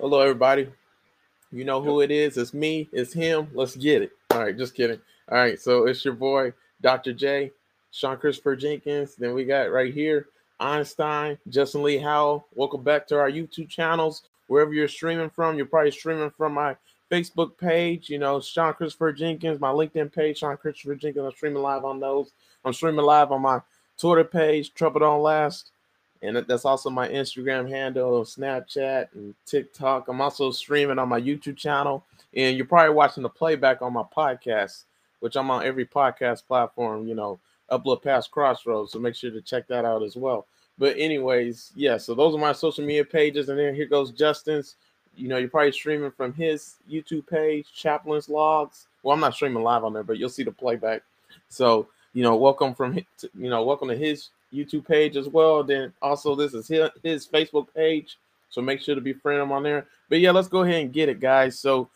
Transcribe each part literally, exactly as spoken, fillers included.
Hello, everybody. You know who it is. It's me. It's him. Let's get it. All right. Just kidding. All right. So it's your boy, Doctor J, Sean Christopher Jenkins. Then we got right here, Einstein, Justin Lee Howell. Welcome back to our YouTube channels. Wherever you're streaming from, you're probably streaming from my Facebook page, you know, Sean Christopher Jenkins, my LinkedIn page, Sean Christopher Jenkins. I'm streaming live on those. I'm streaming live on my Twitter page, Trouble Don't Last. And that's also my Instagram handle, Snapchat, and TikTok. I'm also streaming on my YouTube channel. And you're probably watching the playback on my podcast, which I'm on every podcast platform, you know, Upload Pass Crossroads. So make sure to check that out as well. But anyways, yeah, so those are my social media pages. And then here goes Justin's. You know, you're probably streaming from his YouTube page, Chaplain's Logs. Well, I'm not streaming live on there, but you'll see the playback. So, you know, welcome from, you know, welcome to his YouTube page as well. Then also, this is his, his Facebook page. So make sure to be friend him on there. But yeah, let's go ahead and get it, guys. So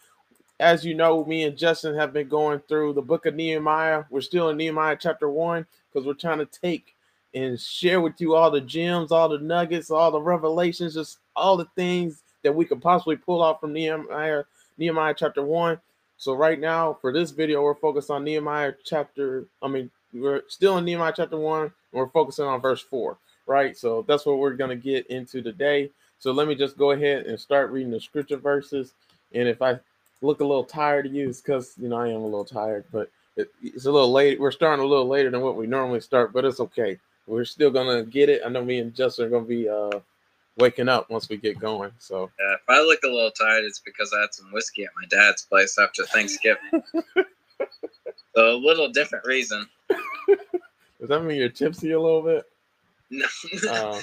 as you know, me and Justin have been going through the book of Nehemiah. We're still in Nehemiah chapter one because we're trying to take and share with you all the gems, all the nuggets, all the revelations, just all the things that we could possibly pull out from Nehemiah, Nehemiah chapter one. So right now for this video, we're focused on Nehemiah chapter, I mean, we're still in Nehemiah chapter one. And we're focusing on verse four, right? So that's what we're going to get into today. So let me just go ahead and start reading the scripture verses. And if I look a little tired of you, it's because, you know, I am a little tired, but it, it's a little late. We're starting a little later than what we normally start, but it's okay. We're still going to get it. I know me and Justin are going to be uh, waking up once we get going. So yeah, if I look a little tired, it's because I had some whiskey at my dad's place after Thanksgiving. So a little different reason. Does that mean you're tipsy a little bit? No. Uh,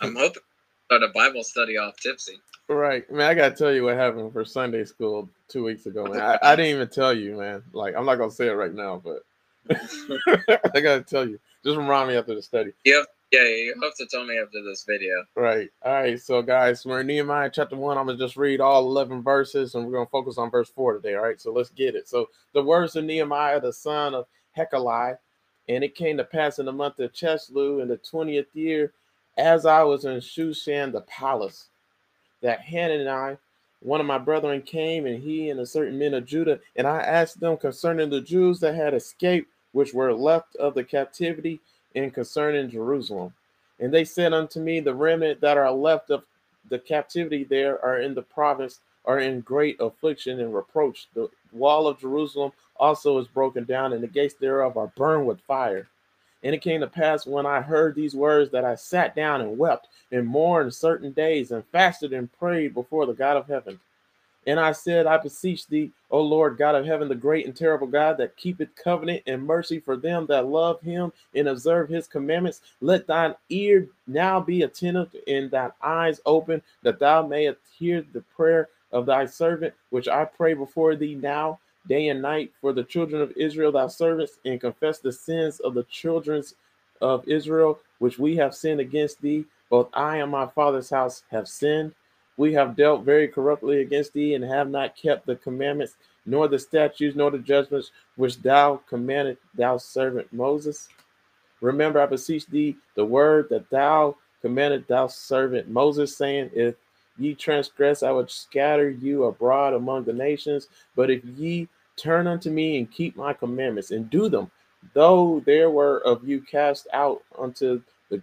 I'm hoping to start a Bible study off tipsy. Right. Man, I got to tell you what happened for Sunday school two weeks ago, man. I, I didn't even tell you, man. Like, I'm not going to say it right now, but I got to tell you. Just remind me after the study. Yep. Yeah, you have to tell me after this video. Right. All right. So, guys, we're in Nehemiah chapter one. I'm going to just read all eleven verses, and we're going to focus on verse four today. All right. So, let's get it. So, the words of Nehemiah, the son of Hecaliah, and it came to pass in the month of Cheslu in the twentieth year, as I was in Shushan, the palace, that Hanan and I, one of my brethren, came, and he and a certain men of Judah, and I asked them concerning the Jews that had escaped, which were left of the captivity, and concerning Jerusalem. And they said unto me, the remnant that are left of the captivity there are in the province, are in great affliction and reproach. The wall of Jerusalem also is broken down, and the gates thereof are burned with fire. And it came to pass when I heard these words that I sat down and wept and mourned certain days and fasted and prayed before the God of heaven. And I said, I beseech thee, O Lord God of heaven, the great and terrible God that keepeth covenant and mercy for them that love him and observe his commandments. Let thine ear now be attentive and thine eyes open, that thou mayest hear the prayer of thy servant, which I pray before thee now, day and night, for the children of Israel, thy servants, and confess the sins of the children of Israel, which we have sinned against thee. Both I and my father's house have sinned. We have dealt very corruptly against thee, and have not kept the commandments, nor the statutes, nor the judgments, which thou commanded thou servant Moses. Remember, I beseech thee, the word that thou commanded thou servant Moses, saying, if ye transgress, I would scatter you abroad among the nations. But if ye turn unto me and keep my commandments and do them, though there were of you cast out unto the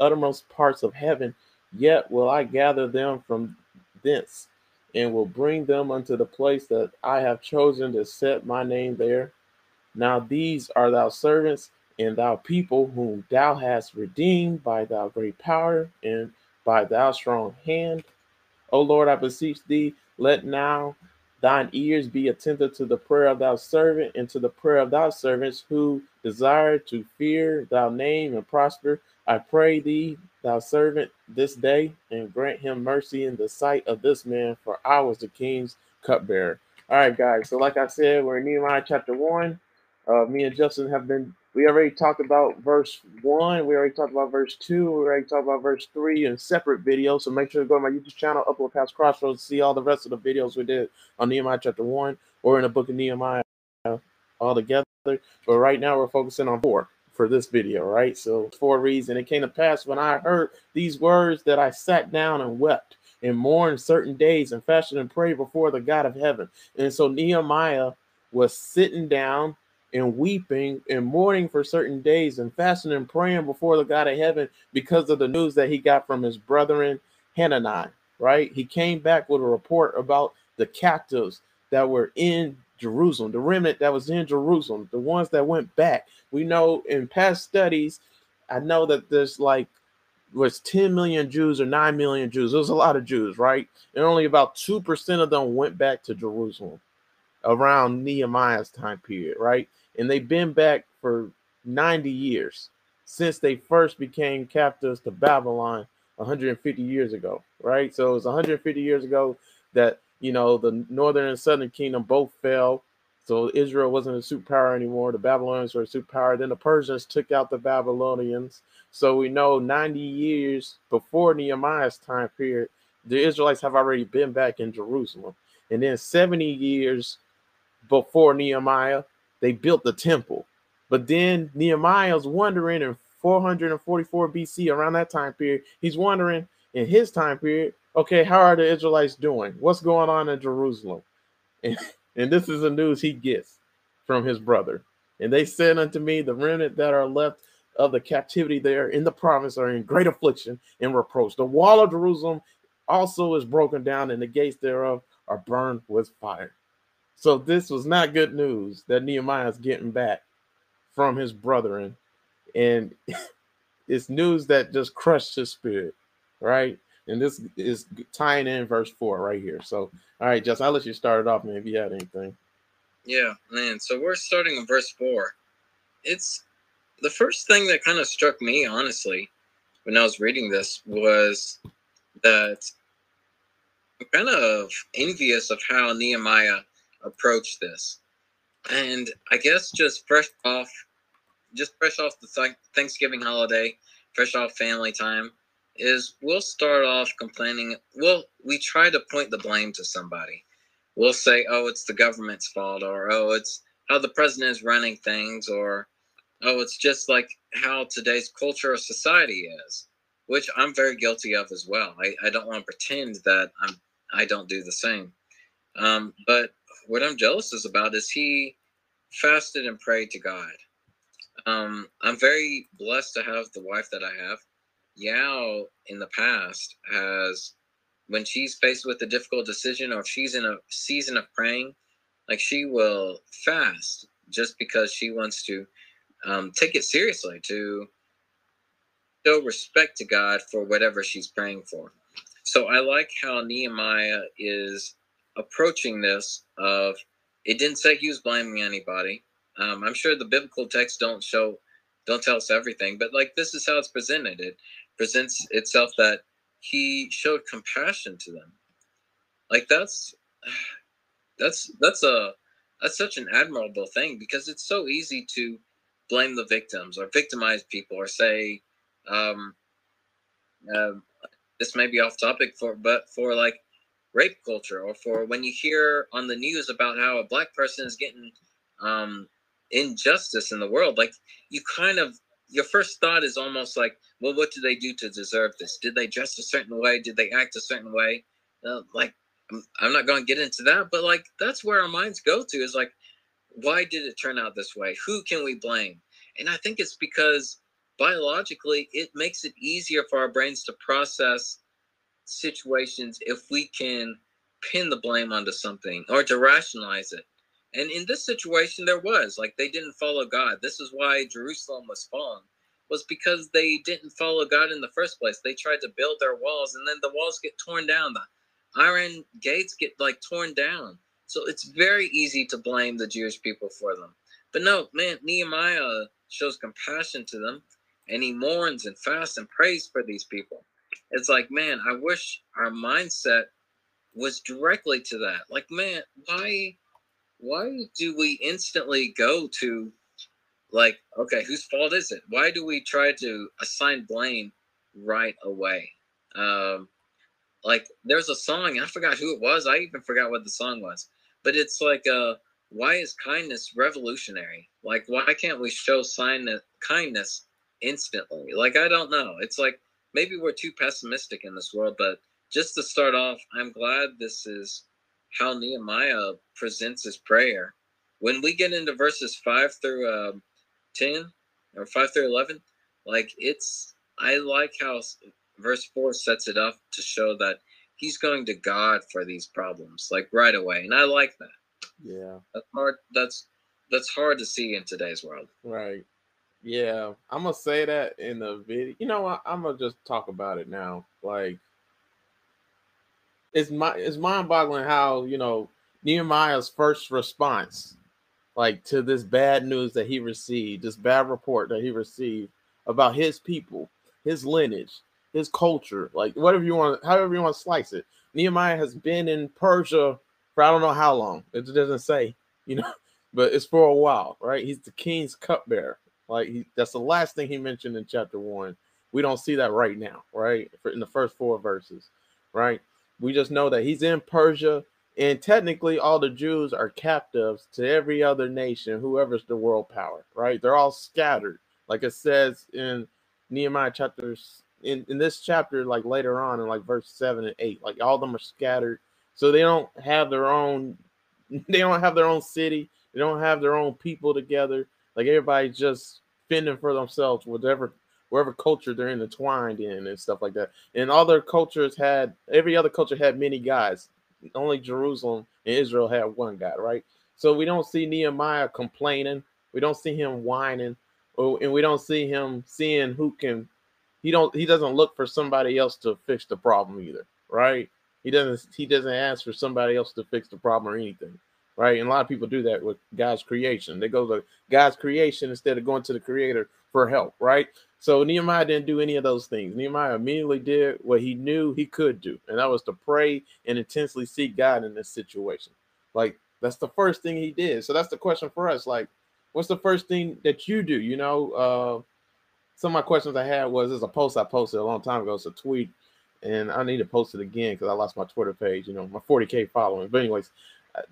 uttermost parts of heaven, yet will I gather them from thence, and will bring them unto the place that I have chosen to set my name there. Now these are thy servants and thy people, whom thou hast redeemed by thy great power and by thy strong hand. O Lord, I beseech thee, let now thine ears be attentive to the prayer of thy servant and to the prayer of thy servants who desire to fear thy name and prosper. I pray thee, thou servant, this day, and grant him mercy in the sight of this man, for I was the king's cupbearer. All right, guys. So like I said, we're in Nehemiah chapter one. Uh, me and Justin have been, we already talked about verse one. We already talked about verse two. We already talked about verse three in separate videos. So make sure to go to my YouTube channel, Upload Pass Crossroads, see all the rest of the videos we did on Nehemiah chapter one or in the book of Nehemiah all together. But right now we're focusing on four for this video, right? So four reads, and it came to pass when I heard these words that I sat down and wept and mourn certain days and fashion and pray before the God of heaven. And so Nehemiah was sitting down and weeping and mourning for certain days and fasting and praying before the God of heaven because of the news that he got from his brethren Hanan, right? He came back with a report about the captives that were in Jerusalem, the remnant that was in Jerusalem, the ones that went back. We know in past studies, I know that there's like, was ten million Jews or nine million Jews. It was a lot of Jews, right? And only about two percent of them went back to Jerusalem around Nehemiah's time period, right? And they've been back for ninety years since they first became captives to Babylon one hundred fifty years ago, right? So it was one hundred fifty years ago that, you know, the northern and southern kingdom both fell. So Israel wasn't a superpower anymore. The Babylonians were a superpower. Then the Persians took out the Babylonians. So we know ninety years before Nehemiah's time period, the Israelites have already been back in Jerusalem. And then seventy years before Nehemiah, they built the temple. But then Nehemiah's wandering in four hundred forty-four B C, around that time period. He's wandering in his time period. Okay, how are the Israelites doing? What's going on in Jerusalem? And, and this is the news he gets from his brother. And they said unto me, the remnant that are left of the captivity there in the province are in great affliction and reproach. The wall of Jerusalem also is broken down, and the gates thereof are burned with fire. So this was not good news that Nehemiah is getting back from his brethren. And it's news that just crushed his spirit, right? And this is tying in verse four right here. So, all right, Justin, I'll let you start it off, man, if you had anything. Yeah, man. So we're starting with verse four. It's the first thing that kind of struck me, honestly, when I was reading this was that I'm kind of envious of how Nehemiah approached this. And I guess just fresh off, just fresh off the Thanksgiving holiday, fresh off family time, is we'll start off complaining. Well, we try to point the blame to somebody. We'll say, oh, it's the government's fault, or, oh, it's how the president is running things, or, oh, it's just like how today's culture or society is, which I'm very guilty of as well. I, I don't want to pretend that I'm, I don't do the same. Um, but what I'm jealous is about is he fasted and prayed to God. Um, I'm very blessed to have the wife that I have. Yao in the past has, when she's faced with a difficult decision or she's in a season of praying, like she will fast just because she wants to um, take it seriously, to show respect to God for whatever she's praying for. So I like how Nehemiah is approaching this of, it didn't say he was blaming anybody. Um, I'm sure the biblical texts don't show, don't tell us everything, but like this is how it's presented. It presents itself that he showed compassion to them. Like that's, that's, that's a, that's such an admirable thing, because it's so easy to blame the victims or victimize people or say, um, uh, this may be off topic for, but for like rape culture, or for when you hear on the news about how a black person is getting, um, injustice in the world, like you kind of, your first thought is almost like, well, what do they do to deserve this? Did they dress a certain way? Did they act a certain way? Uh, like, I'm, I'm not going to get into that, but like, that's where our minds go to, is like, why did it turn out this way? Who can we blame? And I think it's because biologically, it makes it easier for our brains to process situations if we can pin the blame onto something or to rationalize it. And in this situation, there was, like, they didn't follow God. This is why Jerusalem was fallen, was because they didn't follow God in the first place. They tried to build their walls, and then the walls get torn down. The iron gates get, like, torn down. So it's very easy to blame the Jewish people for them. But no, man, Nehemiah shows compassion to them, and he mourns and fasts and prays for these people. It's like, man, I wish our mindset was directly to that. Like, man, why... Why do we instantly go to, like, okay, whose fault is it? Why do we try to assign blame right away? Um, like, there's a song, I forgot who it was. I even forgot what the song was. But it's like, uh, why is kindness revolutionary? Like, why can't we show sign kindness instantly? Like, I don't know. It's like, maybe we're too pessimistic in this world, but just to start off, I'm glad this is how Nehemiah presents his prayer. When we get into verses five through um, ten or five through eleven, like it's, I like how verse four sets it up to show that he's going to God for these problems, like right away. And I like that. Yeah. That's hard. That's, that's hard to see in today's world. Right. Yeah. I'm going to say that in the video. You know, I, I'm going to just talk about it now. Like, it's my, it's mind boggling how, you know, Nehemiah's first response, like to this bad news that he received, this bad report that he received about his people, his lineage, his culture, like whatever you want, however you want to slice it. Nehemiah has been in Persia for I don't know how long. It doesn't say, you know, but it's for a while, right? He's the king's cupbearer. Like he, that's the last thing he mentioned in chapter one. We don't see that right now, right? For, in the first four verses, right? We just know that he's in Persia, and technically all the Jews are captives to every other nation, whoever's the world power, right? They're all scattered. Like it says in Nehemiah chapters, in, in this chapter, like later on in like verse seven and eight, like all of them are scattered. So they don't have their own, they don't have their own city. They don't have their own people together. Like everybody's just fending for themselves, whatever, wherever culture they're intertwined in and stuff like that. And all their cultures had, every other culture had many guys. Only Jerusalem and Israel had one guy, right? So we don't see Nehemiah complaining. We don't see him whining. And we don't see him seeing who can, he don't, he doesn't look for somebody else to fix the problem either, right? He doesn't, he doesn't ask for somebody else to fix the problem or anything, right? And a lot of people do that with God's creation. They go to God's creation instead of going to the creator for help, right? So Nehemiah didn't do any of those things. Nehemiah immediately did what he knew he could do, and that was to pray and intensely seek God in this situation. Like that's the first thing he did. So that's the question for us. Like, what's the first thing that you do? You know, uh, some of my questions I had was, there's a post I posted a long time ago. It's a tweet, and I need to post it again because I lost my Twitter page, you know, my forty K following. But anyways,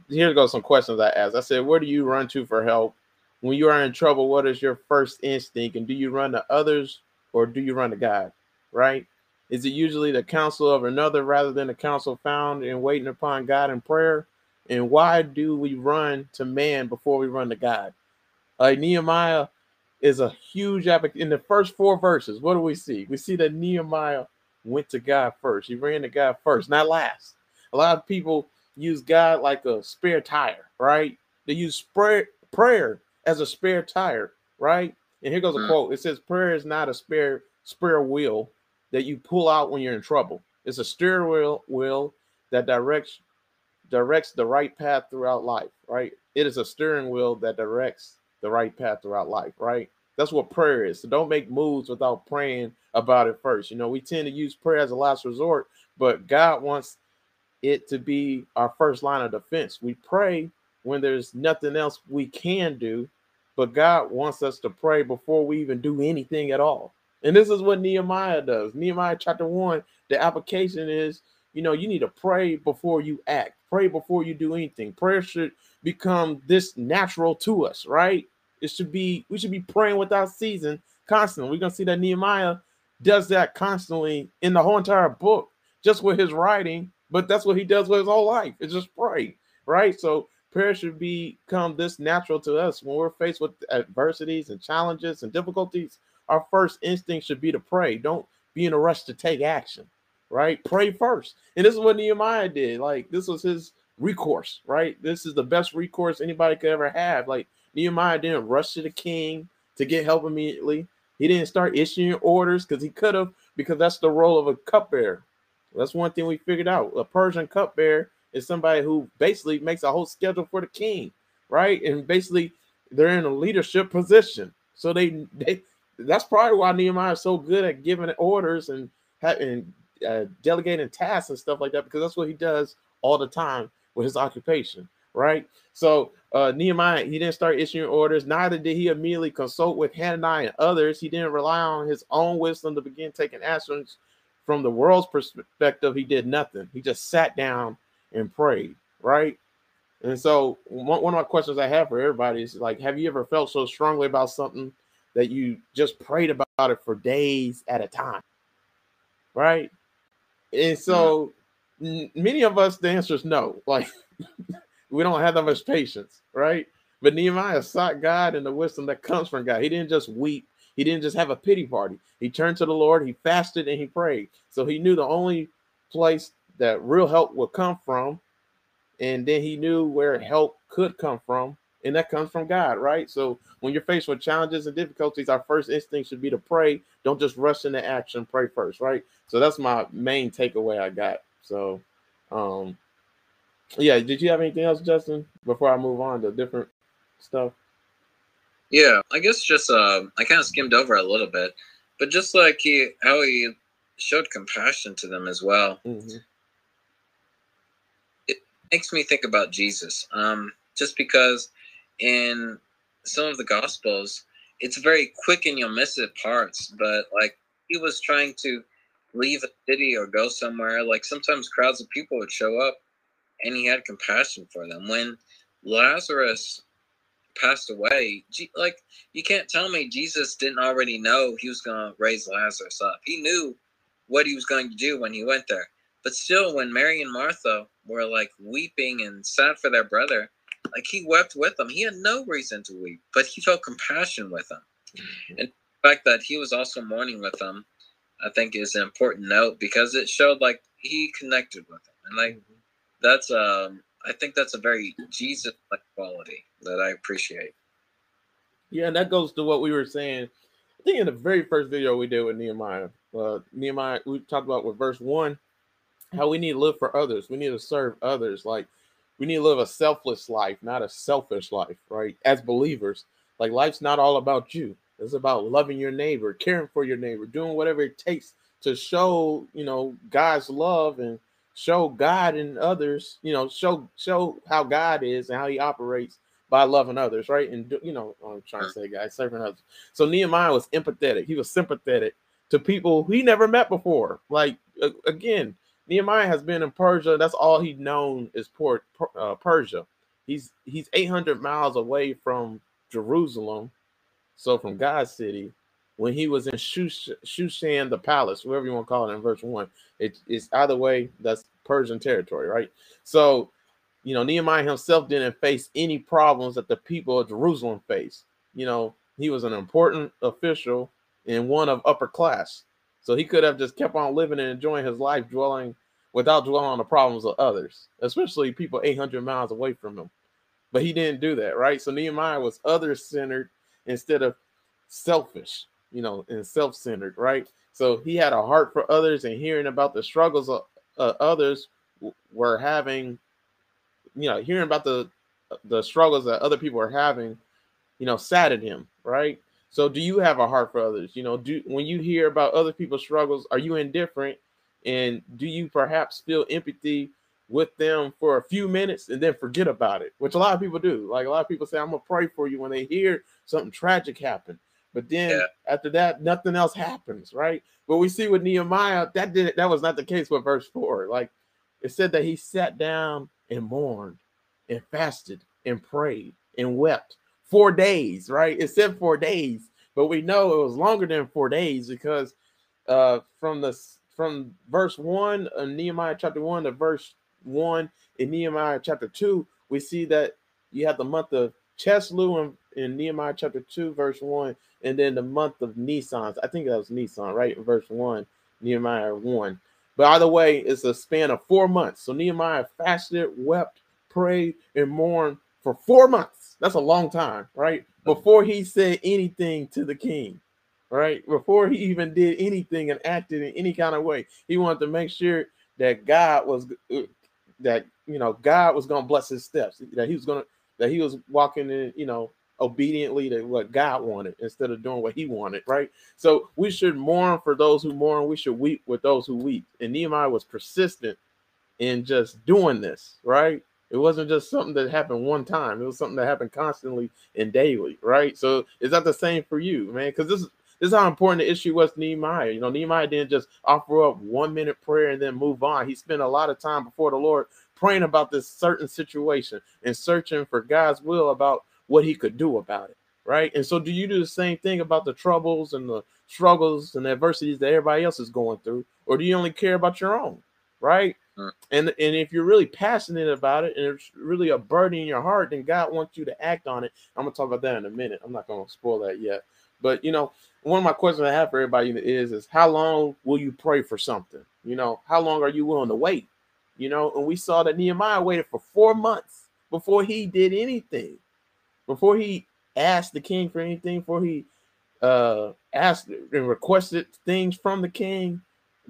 here goes some questions I asked. I said, where do you run to for help? When you are in trouble, what is your first instinct? And do you run to others or do you run to God, right? Is it usually the counsel of another rather than the counsel found in waiting upon God in prayer? And why do we run to man before we run to God? Like Nehemiah is a huge epic. In the first four verses, what do we see? We see that Nehemiah went to God first. He ran to God first, not last. A lot of people use God like a spare tire, right? They use prayer, prayer as a spare tire, right? And here goes a quote. It says, prayer is not a spare spare wheel that you pull out when you're in trouble. It's a steering wheel, wheel that directs directs the right path throughout life, right? It is a steering wheel that directs the right path throughout life, right? That's what prayer is. So don't make moves without praying about it first. You know, we tend to use prayer as a last resort, but God wants it to be our first line of defense. We pray when there's nothing else we can do, but God wants us to pray before we even do anything at all. And this is what Nehemiah does. Nehemiah chapter one, the application is, you know, you need to pray before you act. Pray before you do anything. Prayer should become this natural to us, right? It should be, we should be praying without ceasing constantly. We're going to see that Nehemiah does that constantly in the whole entire book, just with his writing, but that's what he does with his whole life. It's just pray, right? So prayer should become this natural to us. When we're faced with adversities and challenges and difficulties, our first instinct should be to pray. Don't be in a rush to take action, right? Pray first. And this is what Nehemiah did. Like this was his recourse, right? This is the best recourse anybody could ever have. Like Nehemiah didn't rush to the king to get help immediately. He didn't start issuing orders because he could have, because that's the role of a cupbearer. That's one thing we figured out. A Persian cupbearer is somebody who basically makes a whole schedule for the king, right? And basically they're in a leadership position. So they, they that's probably why Nehemiah is so good at giving orders and, and uh, delegating tasks and stuff like that, because that's what he does all the time with his occupation, right? So uh, Nehemiah, he didn't start issuing orders. Neither did he immediately consult with Hanan and others. He didn't rely on his own wisdom to begin taking actions. From the world's perspective, he did nothing. He just sat down and prayed, right? And so one of my questions I have for everybody is like, have you ever felt so strongly about something that you just prayed about it for days at a time, right? And so yeah. n- many of us, the answer is no. Like we don't have that much patience, right? But Nehemiah sought God and the wisdom that comes from God. He didn't just weep. He didn't just have a pity party. He turned to the Lord. He fasted and he prayed. So he knew the only place that real help would come from. And then he knew where help could come from. And that comes from God, right? So when you're faced with challenges and difficulties, our first instinct should be to pray. Don't just rush into action. Pray first, right? So that's my main takeaway I got. So, um, yeah, did you have anything else, Justin, before I move on to different stuff? Yeah, I guess just uh, I kind of skimmed over a little bit, but just like he, how he showed compassion to them as well. Mm-hmm. It makes me think about Jesus, um, just because in some of the Gospels, it's very quick and you'll miss it parts, but like he was trying to leave a city or go somewhere. Like sometimes crowds of people would show up and he had compassion for them. When Lazarus passed away, like you can't tell me Jesus didn't already know he was going to raise Lazarus up. He knew what he was going to do when he went there. But still, when Mary and Martha were like weeping and sad for their brother, like he wept with them. He had no reason to weep, but he felt compassion with them. Mm-hmm. And the fact that he was also mourning with them, I think, is an important note because it showed like he connected with them. And like mm-hmm. that's um I think that's a very Jesus-like quality that I appreciate. Yeah, and that goes to what we were saying. I think in the very first video we did with Nehemiah, uh, Nehemiah, we talked about with verse one, how we need to live for others. We need to serve others. Like we need to live a selfless life, not a selfish life, right? As believers, like life's not all about you. It's about loving your neighbor, caring for your neighbor, doing whatever it takes to show, you know, God's love and show God and others, you know, show show how God is and how he operates by loving others, right? And, you know, I'm trying to say, guys, serving others. So Nehemiah was empathetic. He was sympathetic to people he never met before. Like, again, Nehemiah has been in Persia. That's all he's known is Port, uh, Persia. He's, he's eight hundred miles away from Jerusalem, so from God's city. When he was in Shush- Shushan, the palace, whatever you want to call it in verse one, it, it's either way, that's Persian territory, right? So, you know, Nehemiah himself didn't face any problems that the people of Jerusalem faced. You know, he was an important official and one of upper class. So he could have just kept on living and enjoying his life dwelling without dwelling on the problems of others, especially people eight hundred miles away from him. But he didn't do that, right? So Nehemiah was other-centered instead of selfish. You know, and self-centered, right? So he had a heart for others, and hearing about the struggles of uh, others w- were having, you know, hearing about the the struggles that other people are having, you know, saddened him, right? So do you have a heart for others? You know, do when you hear about other people's struggles, are you indifferent? And do you perhaps feel empathy with them for a few minutes and then forget about it, which a lot of people do. Like a lot of people say, I'm going to pray for you when they hear something tragic happen. But then yeah. after that, nothing else happens, right? But we see with Nehemiah, that didn't that was not the case with verse four. Like it said that he sat down and mourned and fasted and prayed and wept four days, right? It said four days, but we know it was longer than four days because uh from the from verse one of Nehemiah chapter one to verse one in Nehemiah chapter two, we see that you have the month of Cheslu and in Nehemiah chapter two, verse one, and then the month of Nisan. I think that was Nisan, right? In verse one, Nehemiah one. But either way, it's a span of four months. So Nehemiah fasted, wept, prayed, and mourned for four months. That's a long time, right? Before he said anything to the king, right? Before he even did anything and acted in any kind of way, he wanted to make sure that God was that you know God was going to bless his steps, that he was going to that he was walking in, you know. obediently to what God wanted instead of doing what he wanted, right? So we should mourn for those who mourn. We should weep with those who weep. And Nehemiah was persistent in just doing this, right? It wasn't just something that happened one time. It was something that happened constantly and daily, right? So is that the same for you, man? Because this is, this is how important the issue was to Nehemiah. You know, Nehemiah didn't just offer up one minute prayer and then move on. He spent a lot of time before the Lord praying about this certain situation and searching for God's will about what he could do about it, right? And so do you do the same thing about the troubles and the struggles and the adversities that everybody else is going through? Or do you only care about your own, right? Mm. And, and if you're really passionate about it and it's really a burden in your heart, then God wants you to act on it. I'm going to talk about that in a minute. I'm not going to spoil that yet. But, you know, one of my questions I have for everybody is, is how long will you pray for something? You know, how long are you willing to wait? You know, and we saw that Nehemiah waited for four months before he did anything, before he asked the king for anything, before he uh, asked and requested things from the king,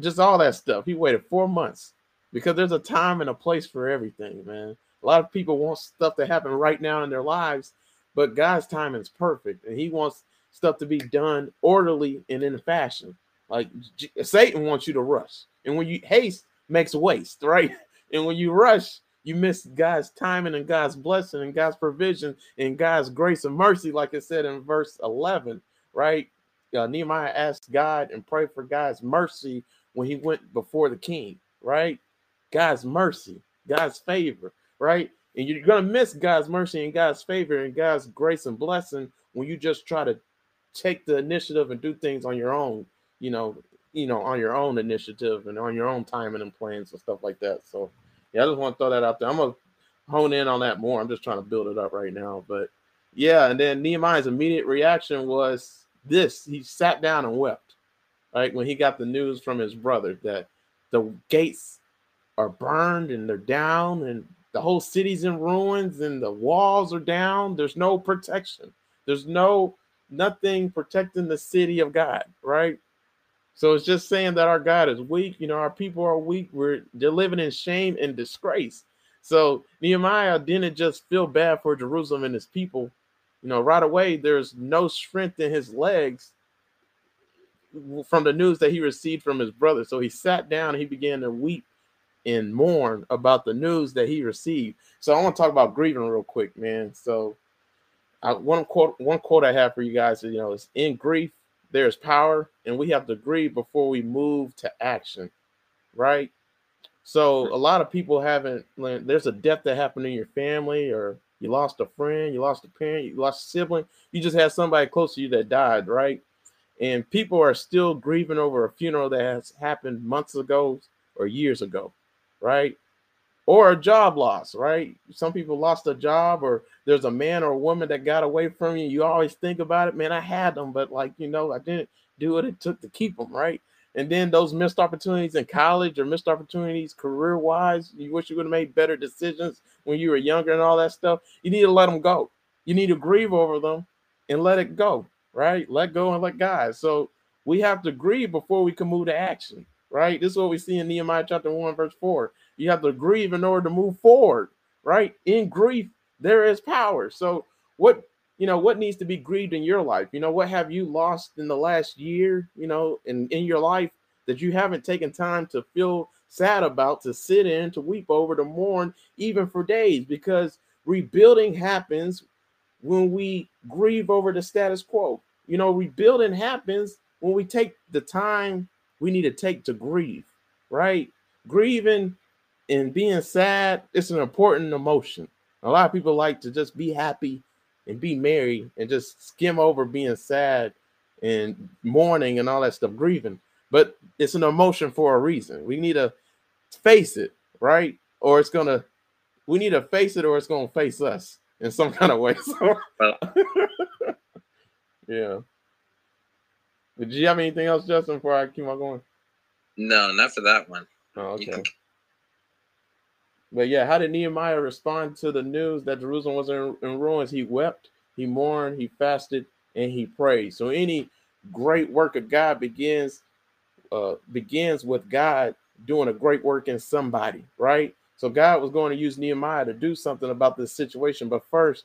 just all that stuff. He waited four months because there's a time and a place for everything, man. A lot of people want stuff to happen right now in their lives, but God's timing is perfect, and he wants stuff to be done orderly and in fashion. Like G- Satan wants you to rush. And when you haste makes waste, right? And when you rush, you miss God's timing and God's blessing and God's provision and God's grace and mercy, like it said in verse eleven, right? Uh, Nehemiah asked God and prayed for God's mercy when he went before the king, right? God's mercy, God's favor, right? And you're going to miss God's mercy and God's favor and God's grace and blessing when you just try to take the initiative and do things on your own, you know, you know, on your own initiative and on your own timing and plans and stuff like that. So, yeah, I just want to throw that out there. I'm going to hone in on that more. I'm just trying to build it up right now. But, yeah, and then Nehemiah's immediate reaction was this. He sat down and wept, right, when he got the news from his brother that the gates are burned and they're down and the whole city's in ruins and the walls are down. There's no protection. There's no nothing protecting the city of God, right? So it's just saying that our God is weak. You know, our people are weak. We're they're living in shame and disgrace. So Nehemiah didn't just feel bad for Jerusalem and his people. You know, right away, there's no strength in his legs from the news that he received from his brother. So he sat down and he began to weep and mourn about the news that he received. So I want to talk about grieving real quick, man. So I, one quote, one quote I have for you guys, you know, is in grief, there's power, and we have to grieve before we move to action, right? So a lot of people haven't, there's a death that happened in your family, or you lost a friend, you lost a parent, you lost a sibling, you just had somebody close to you that died, right? And people are still grieving over a funeral that has happened months ago or years ago, right? Or a job loss, right? Some people lost a job, or there's a man or a woman that got away from you. You always think about it, man, I had them, but like, you know, I didn't do what it took to keep them, right? And then those missed opportunities in college or missed opportunities career-wise, you wish you would have made better decisions when you were younger and all that stuff. You need to let them go. You need to grieve over them and let it go, right? Let go and let God. So we have to grieve before we can move to action, right? This is what we see in Nehemiah chapter one, verse four. You have to grieve in order to move forward, right? In grief, there is power. So what, you know, what needs to be grieved in your life? You know, what have you lost in the last year, you know, in, in your life that you haven't taken time to feel sad about, to sit in, to weep over, to mourn, even for days? Because rebuilding happens when we grieve over the status quo. You know, rebuilding happens when we take the time we need to take to grieve, right? Grieving and being sad, it's an important emotion. A lot of people like to just be happy and be merry and just skim over being sad and mourning and all that stuff, grieving. But it's an emotion for a reason. We need to face it, right? Or it's going to, we need to face it or it's going to face us in some kind of way. So, yeah. Did you have anything else, Justin, before I keep on going? No, not for that one. Oh, okay. But yeah, how did Nehemiah respond to the news that Jerusalem was in, in ruins? He wept, he mourned, he fasted, and he prayed. So any great work of God begins uh, begins with God doing a great work in somebody, right? So God was going to use Nehemiah to do something about this situation. But first,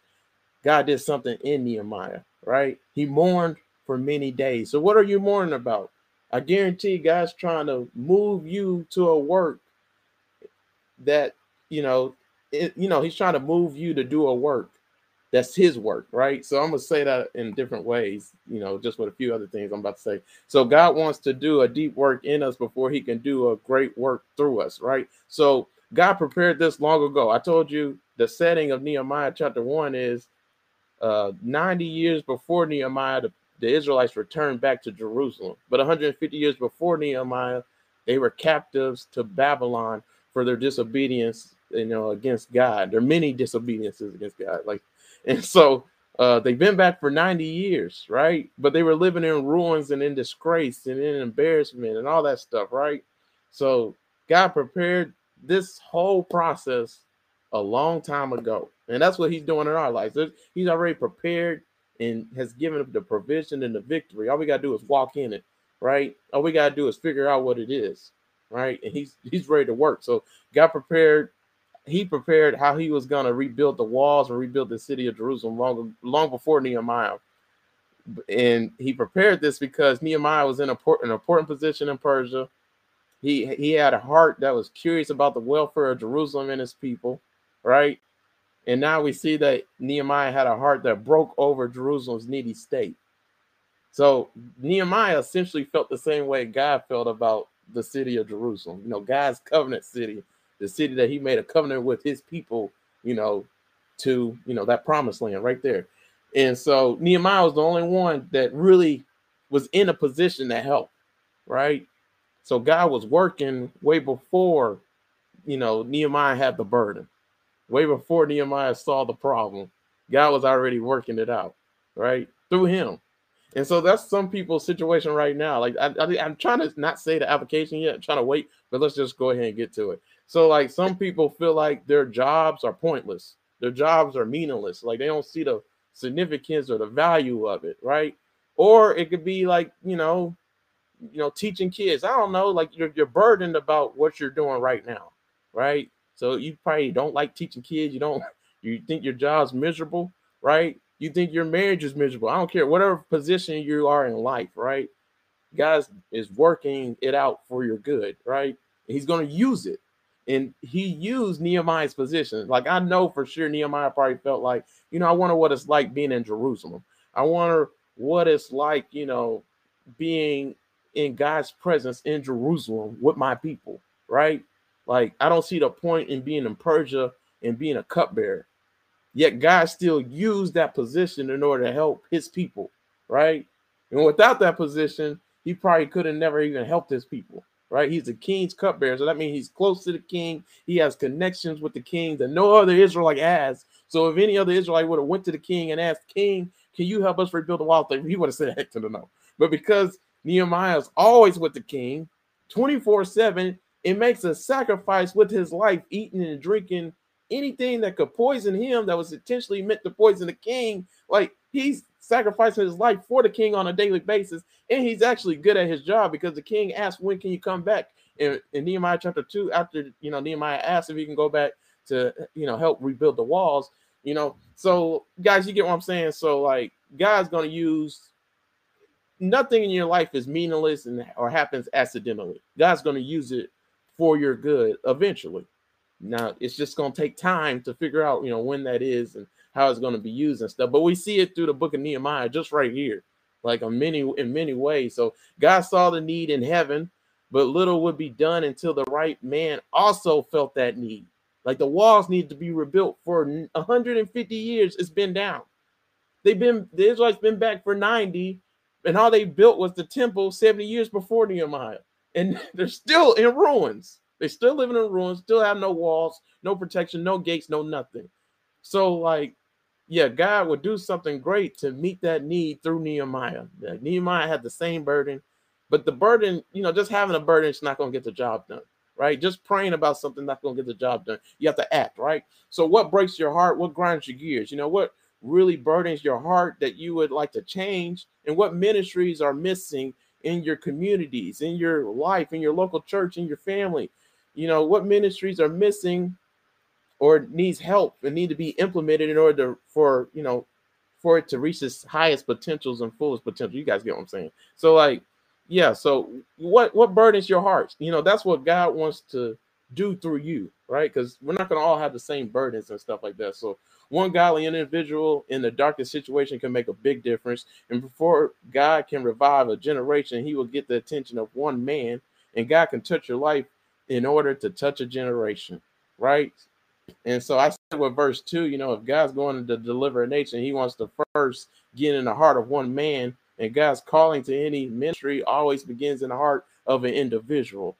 God did something in Nehemiah, right? He mourned for many days. So what are you mourning about? I guarantee God's trying to move you to a work that, you know, it, you know, he's trying to move you to do a work that's his work, right? So I'm going to say that in different ways, you know, just with a few other things I'm about to say. So God wants to do a deep work in us before he can do a great work through us, right? So God prepared this long ago. I told you the setting of Nehemiah chapter one is Uh, ninety years before Nehemiah, the, the Israelites returned back to Jerusalem. But one hundred fifty years before Nehemiah, they were captives to Babylon for their disobedience, you know, against God. There are many disobediences against God. Like, and so uh, they've been back for ninety years, right? But they were living in ruins and in disgrace and in embarrassment and all that stuff, right? So God prepared this whole process a long time ago. And that's what he's doing in our lives. He's already prepared and has given up the provision and the victory. All we got to do is walk in it, right? All we got to do is figure out what it is, right? And he's he's ready to work. So God prepared, he prepared how he was going to rebuild the walls and rebuild the city of Jerusalem long, long before Nehemiah. And he prepared this because Nehemiah was in a port, an important position in Persia. He, he had a heart that was curious about the welfare of Jerusalem and his people, right? And now we see that Nehemiah had a heart that broke over Jerusalem's needy state. So Nehemiah essentially felt the same way God felt about the city of Jerusalem, you know, God's covenant city, the city that he made a covenant with his people, you know, to, you know, that promised land right there. And so Nehemiah was the only one that really was in a position to help, right? So God was working way before, you know, Nehemiah had the burden. Way before Nehemiah saw the problem, God was already working it out, right, through him. And so that's some people's situation right now. Like I, I, I'm trying to not say the application yet. I'm trying to wait, but let's just go ahead and get to it. So like some people feel like their jobs are pointless. Their jobs are meaningless. Like they don't see the significance or the value of it, right? Or it could be like, you know, you know, teaching kids. I don't know, like you're, you're burdened about what you're doing right now, right? So you probably don't like teaching kids. You don't, you think your job's miserable, right? You think your marriage is miserable. I don't care whatever position you are in life, right? God is working it out for your good, right? He's going to use it. And he used Nehemiah's position. Like I know for sure Nehemiah probably felt like, you know, I wonder what it's like being in Jerusalem. I wonder what it's like, you know, being in God's presence in Jerusalem with my people, right? Like, I don't see the point in being in Persia and being a cupbearer. Yet God still used that position in order to help his people, right? And without that position, he probably could have never even helped his people, right? He's the king's cupbearer. So that means he's close to the king. He has connections with the king that no other Israelite has. So if any other Israelite would have went to the king and asked, King, can you help us rebuild the wall? He would have said, heck to the no. But because Nehemiah's always with the king, twenty-four seven, it makes a sacrifice with his life, eating and drinking anything that could poison him that was intentionally meant to poison the king. Like he's sacrificing his life for the king on a daily basis. And he's actually good at his job because the king asked, when can you come back? And in Nehemiah chapter two, after, you know, Nehemiah asked if he can go back to, you know, help rebuild the walls, you know. So guys, you get what I'm saying? So like God's going to use, nothing in your life is meaningless and or happens accidentally. God's going to use it for your good eventually. Now it's just going to take time to figure out, you know, when that is and how it's going to be used and stuff. But we see it through the book of Nehemiah, just right here, like in many in many ways. So God saw the need in heaven, but little would be done until the right man also felt that need. Like the walls need to be rebuilt. For one hundred fifty years it's been down. They've been, the Israelites been back for ninety, and all they built was the temple seventy years before Nehemiah. And they're still in ruins. They're still living in ruins, still have no walls, no protection, no gates, no nothing. So like, yeah, God would do something great to meet that need through Nehemiah. Yeah, Nehemiah had the same burden, but the burden, you know, just having a burden is not going to get the job done, right? Just praying about something not going to get the job done. You have to act, right? So what breaks your heart? What grinds your gears? You know, what really burdens your heart that you would like to change? And what ministries are missing in your communities, in your life, in your local church, in your family? You know, what ministries are missing or needs help and need to be implemented in order to, for, you know, for it to reach its highest potentials and fullest potential? You guys get what I'm saying? So like, yeah, so what, what burdens your hearts? You know, that's what God wants to do through you, right? Because we're not going to all have the same burdens and stuff like that. So one godly individual in the darkest situation can make a big difference. And before God can revive a generation, he will get the attention of one man. And God can touch your life in order to touch a generation, right? And so I said with verse two, you know, if God's going to deliver a nation, he wants to first get in the heart of one man. And God's calling to any ministry always begins in the heart of an individual.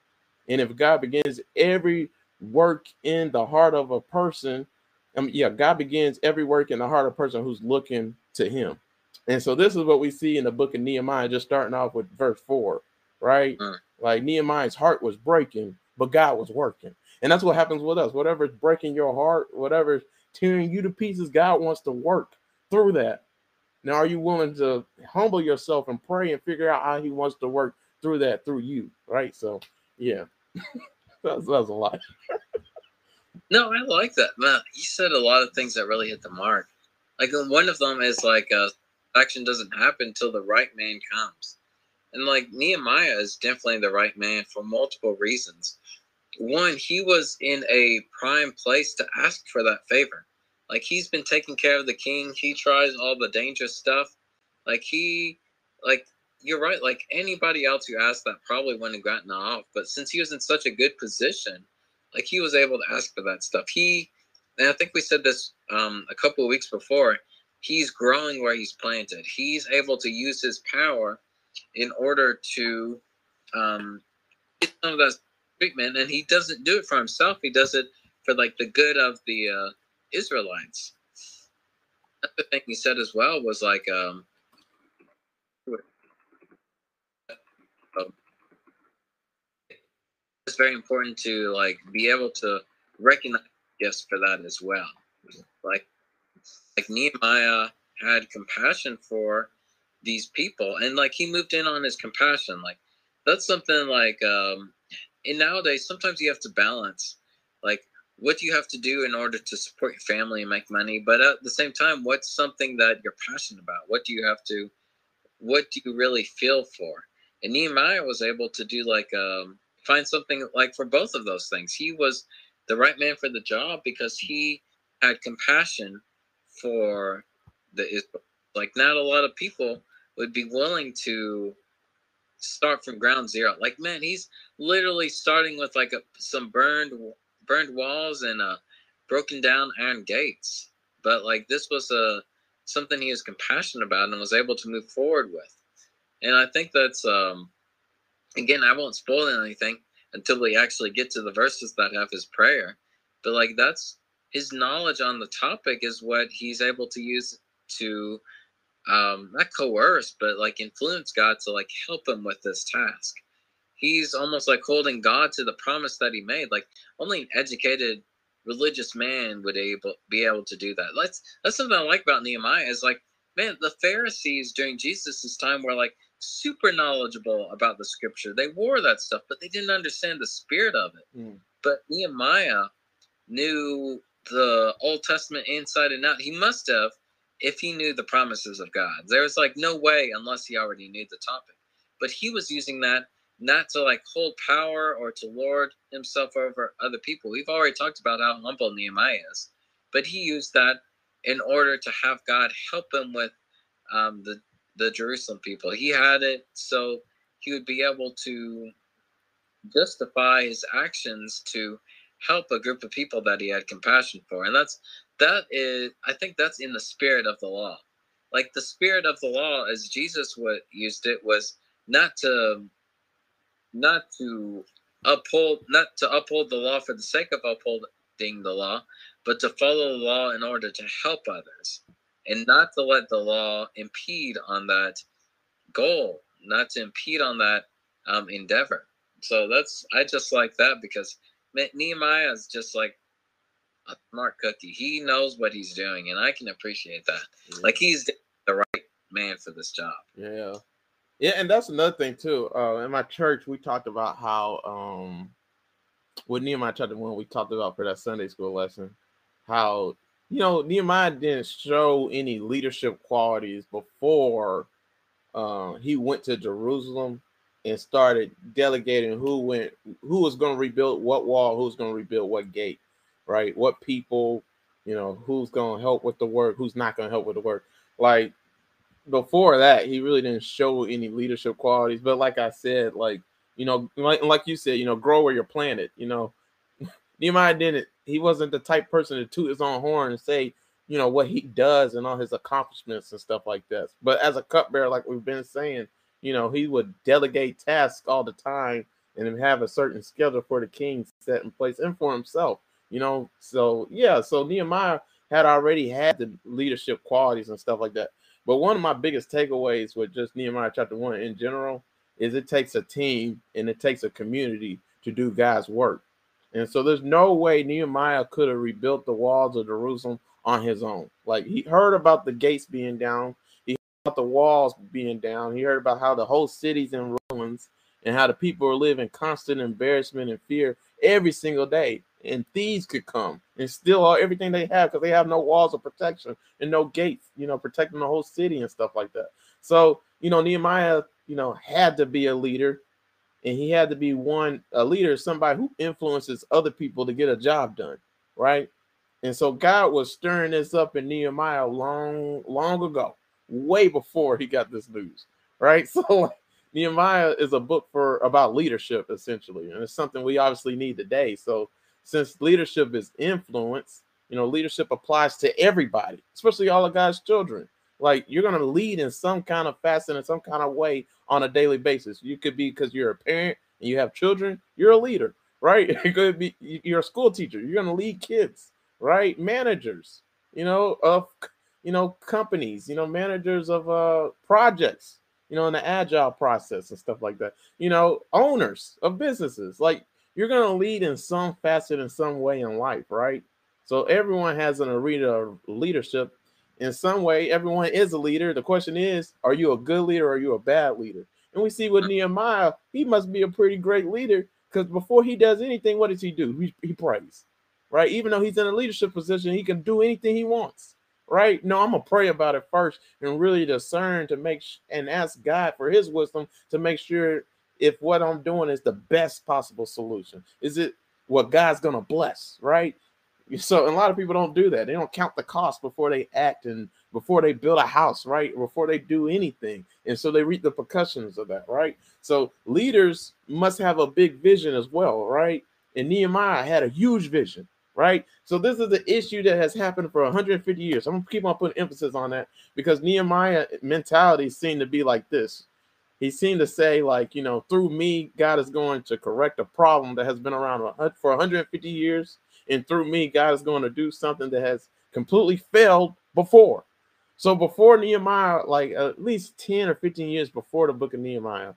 And if God begins every work in the heart of a person, I mean, yeah, God begins every work in the heart of a person who's looking to him. And so this is what we see in the book of Nehemiah, just starting off with verse four, right? Mm. Like Nehemiah's heart was breaking, but God was working. And that's what happens with us. Whatever's breaking your heart, whatever's tearing you to pieces, God wants to work through that. Now, are you willing to humble yourself and pray and figure out how he wants to work through that, through you, right? So, yeah, that's, that's a lot. No, I like that, man. You said a lot of things that really hit the mark. Like, one of them is like, uh, action doesn't happen till the right man comes. And like Nehemiah is definitely the right man for multiple reasons. One, he was in a prime place to ask for that favor. Like, he's been taking care of the king. He tries all the dangerous stuff. Like, he, like, you're right. Like, anybody else who asked that probably wouldn't have gotten off. But since he was in such a good position, like, he was able to ask for that stuff. He, and I think we said this um, a couple of weeks before, he's growing where he's planted. He's able to use his power in order to um, get some of that treatment. And he doesn't do it for himself. He does it for, like, the good of the uh, Israelites. Another thing he said as well was like, um, it's very important to like be able to recognize gifts for that as well. Like, like Nehemiah had compassion for these people, and like he moved in on his compassion. Like, that's something like, um, and nowadays sometimes you have to balance, like, what do you have to do in order to support your family and make money? But at the same time, what's something that you're passionate about? What do you have to, what do you really feel for? And Nehemiah was able to do like, um, find something like for both of those things. He was the right man for the job because he had compassion for the, like, not a lot of people would be willing to start from ground zero. Like, man, he's literally starting with like a, some burned burned walls and uh broken down iron gates, but like this was a something he was compassionate about and was able to move forward with. And I think that's um again, I won't spoil anything until we actually get to the verses that have his prayer, but like that's his knowledge on the topic is what he's able to use to um not coerce, but like influence God to like help him with this task. He's almost like holding God to the promise that he made. Like, only an educated religious man would able be able to do that. That's, that's something I like about Nehemiah is like, man, the Pharisees during Jesus' time were like super knowledgeable about the scripture. They wore that stuff, but they didn't understand the spirit of it. Mm. But Nehemiah knew the Old Testament inside and out. He must have if he knew the promises of God. There was like no way unless he already knew the topic. But he was using that not to like hold power or to lord himself over other people. We've already talked about how humble Nehemiah is, but he used that in order to have God help him with um, the, the Jerusalem people. He had it so he would be able to justify his actions to help a group of people that he had compassion for. And that's, that is, I think that's in the spirit of the law. Like the spirit of the law as Jesus would used it was not to, not to uphold not to uphold the law for the sake of upholding the law, but to follow the law in order to help others, and not to let the law impede on that goal, not to impede on that um, endeavor. So that's, I just like that because Nehemiah is just like a smart cookie. He knows what he's doing, and I can appreciate that. Yeah. Like, he's the right man for this job. Yeah. Yeah, and that's another thing too. Uh, in my church, we talked about how um, with Nehemiah chapter one, we talked about for that Sunday school lesson, how, you know, Nehemiah didn't show any leadership qualities before uh, he went to Jerusalem and started delegating who went, who was going to rebuild what wall, who's going to rebuild what gate, right? What people, you know, who's going to help with the work, who's not going to help with the work, like. Before that, he really didn't show any leadership qualities. But like I said, like, you know, like, like you said, you know, grow where you're planted. You know, Nehemiah didn't. He wasn't the type person to toot his own horn and say, you know, what he does and all his accomplishments and stuff like that. But as a cupbearer, like we've been saying, you know, he would delegate tasks all the time and have a certain schedule for the king set in place and for himself, you know. So, yeah, so Nehemiah had already had the leadership qualities and stuff like that. But one of my biggest takeaways with just Nehemiah chapter one in general is it takes a team and it takes a community to do God's work. And so there's no way Nehemiah could have rebuilt the walls of Jerusalem on his own. Like, he heard about the gates being down. He heard about the walls being down. He heard about how the whole city's in ruins and how the people were living constant embarrassment and fear every single day. And thieves could come and steal all, everything they have, because they have no walls of protection and no gates, you know, protecting the whole city and stuff like that. So, you know, Nehemiah, you know, had to be a leader, and he had to be one, a leader, somebody who influences other people to get a job done, right? And so God was stirring this up in Nehemiah long, long ago, way before he got this news, right? So Nehemiah is a book for about leadership, essentially, and it's something we obviously need today. So since leadership is influence, you know, leadership applies to everybody, especially all of God's children. Like, you're going to lead in some kind of fashion, in some kind of way on a daily basis. You could be, because you're a parent and you have children, you're a leader, right? You could be, you're a school teacher, you're going to lead kids, right? Managers, you know, of, you know, companies, you know, managers of uh, projects, you know, in the agile process and stuff like that, you know, owners of businesses. Like, you're going to lead in some facet in some way in life, right? So everyone has an arena of leadership. In some way, everyone is a leader. The question is, are you a good leader or are you a bad leader? And we see with Nehemiah, he must be a pretty great leader, because before he does anything, what does he do? He, he prays, right? Even though he's in a leadership position, he can do anything he wants, right? No, I'm going to pray about it first and really discern to make sh- and ask God for his wisdom to make sure if what I'm doing is the best possible solution. Is it what God's going to bless, right? So a lot of people don't do that. They don't count the cost before they act and before they build a house, right? Before they do anything. And so they reap the repercussions of that, right? So leaders must have a big vision as well, right? And Nehemiah had a huge vision, right? So this is the issue that has happened for one hundred fifty years. I'm going to keep on putting emphasis on that, because Nehemiah mentality seemed to be like this. He seemed to say, like, you know, through me, God is going to correct a problem that has been around for one hundred fifty years. And through me, God is going to do something that has completely failed before. So before Nehemiah, like at least ten or fifteen years before the book of Nehemiah,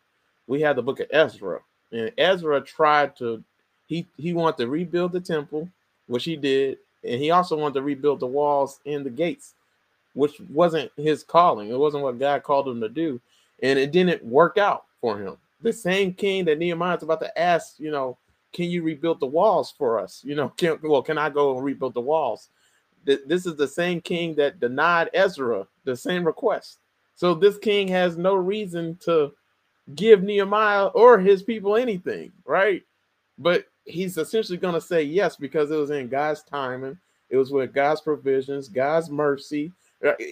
we had the book of Ezra. And Ezra tried to, he, he wanted to rebuild the temple, which he did. And he also wanted to rebuild the walls and the gates, which wasn't his calling. It wasn't what God called him to do. And it didn't work out for him. The same king that Nehemiah is about to ask, you know, can you rebuild the walls for us? You know, can, well, can I go and rebuild the walls? Th- this is the same king that denied Ezra the same request. So this king has no reason to give Nehemiah or his people anything, right? But he's essentially going to say yes, because it was in God's timing. It was with God's provisions, God's mercy,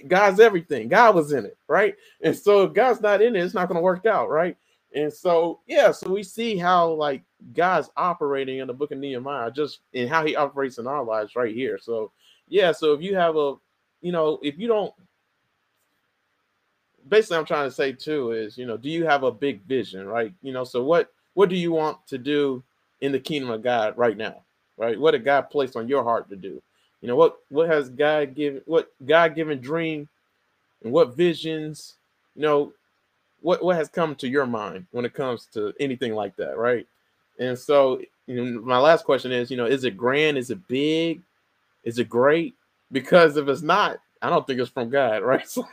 God's everything. God was in it, right? And so if God's not in it, it's not going to work out, right? And so, yeah, so we see how, like, God's operating in the book of Nehemiah, just in how he operates in our lives right here. So, yeah, so if you have a, you know, if you don't, basically I'm trying to say, too, is, you know, do you have a big vision, right? You know, so what, what do you want to do in the kingdom of God right now, right? What did God place on your heart to do? You know, what, what has God given, what God-given dream and what visions, you know, What what has come to your mind when it comes to anything like that, right? And so, you know, my last question is, you know, is it grand? Is it big? Is it great? Because if it's not, I don't think it's from God, right? So,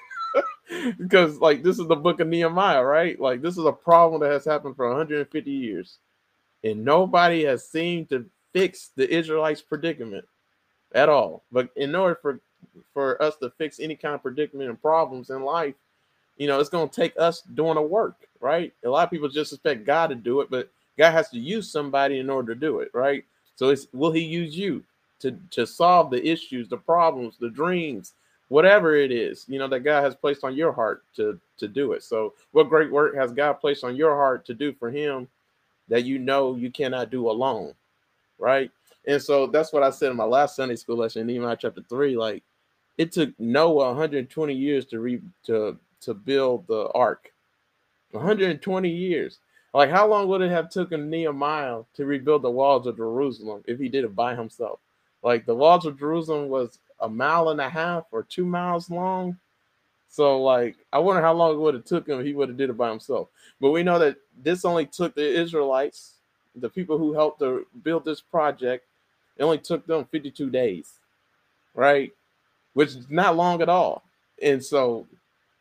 because, like, this is the book of Nehemiah, right? Like, this is a problem that has happened for one hundred fifty years. And nobody has seemed to fix the Israelites' predicament at all. But in order for, for us to fix any kind of predicament and problems in life, you know, it's going to take us doing a work, right? A lot of people just expect God to do it, but God has to use somebody in order to do it, right? So it's, will he use you to, to solve the issues, the problems, the dreams, whatever it is, you know, that God has placed on your heart to, to do it. So what great work has God placed on your heart to do for him that you know you cannot do alone, right? And so that's what I said in my last Sunday school lesson, Nehemiah chapter three. Like, it took Noah one hundred twenty years to re to to build the ark. one hundred twenty years. Like, how long would it have taken Nehemiah to rebuild the walls of Jerusalem if he did it by himself? Like, the walls of Jerusalem was a mile and a half or two miles long. So, like, I wonder how long it would have took him if he would have did it by himself. But we know that this only took the Israelites, the people who helped to build this project, it only took them fifty-two days, right? Which is not long at all. And so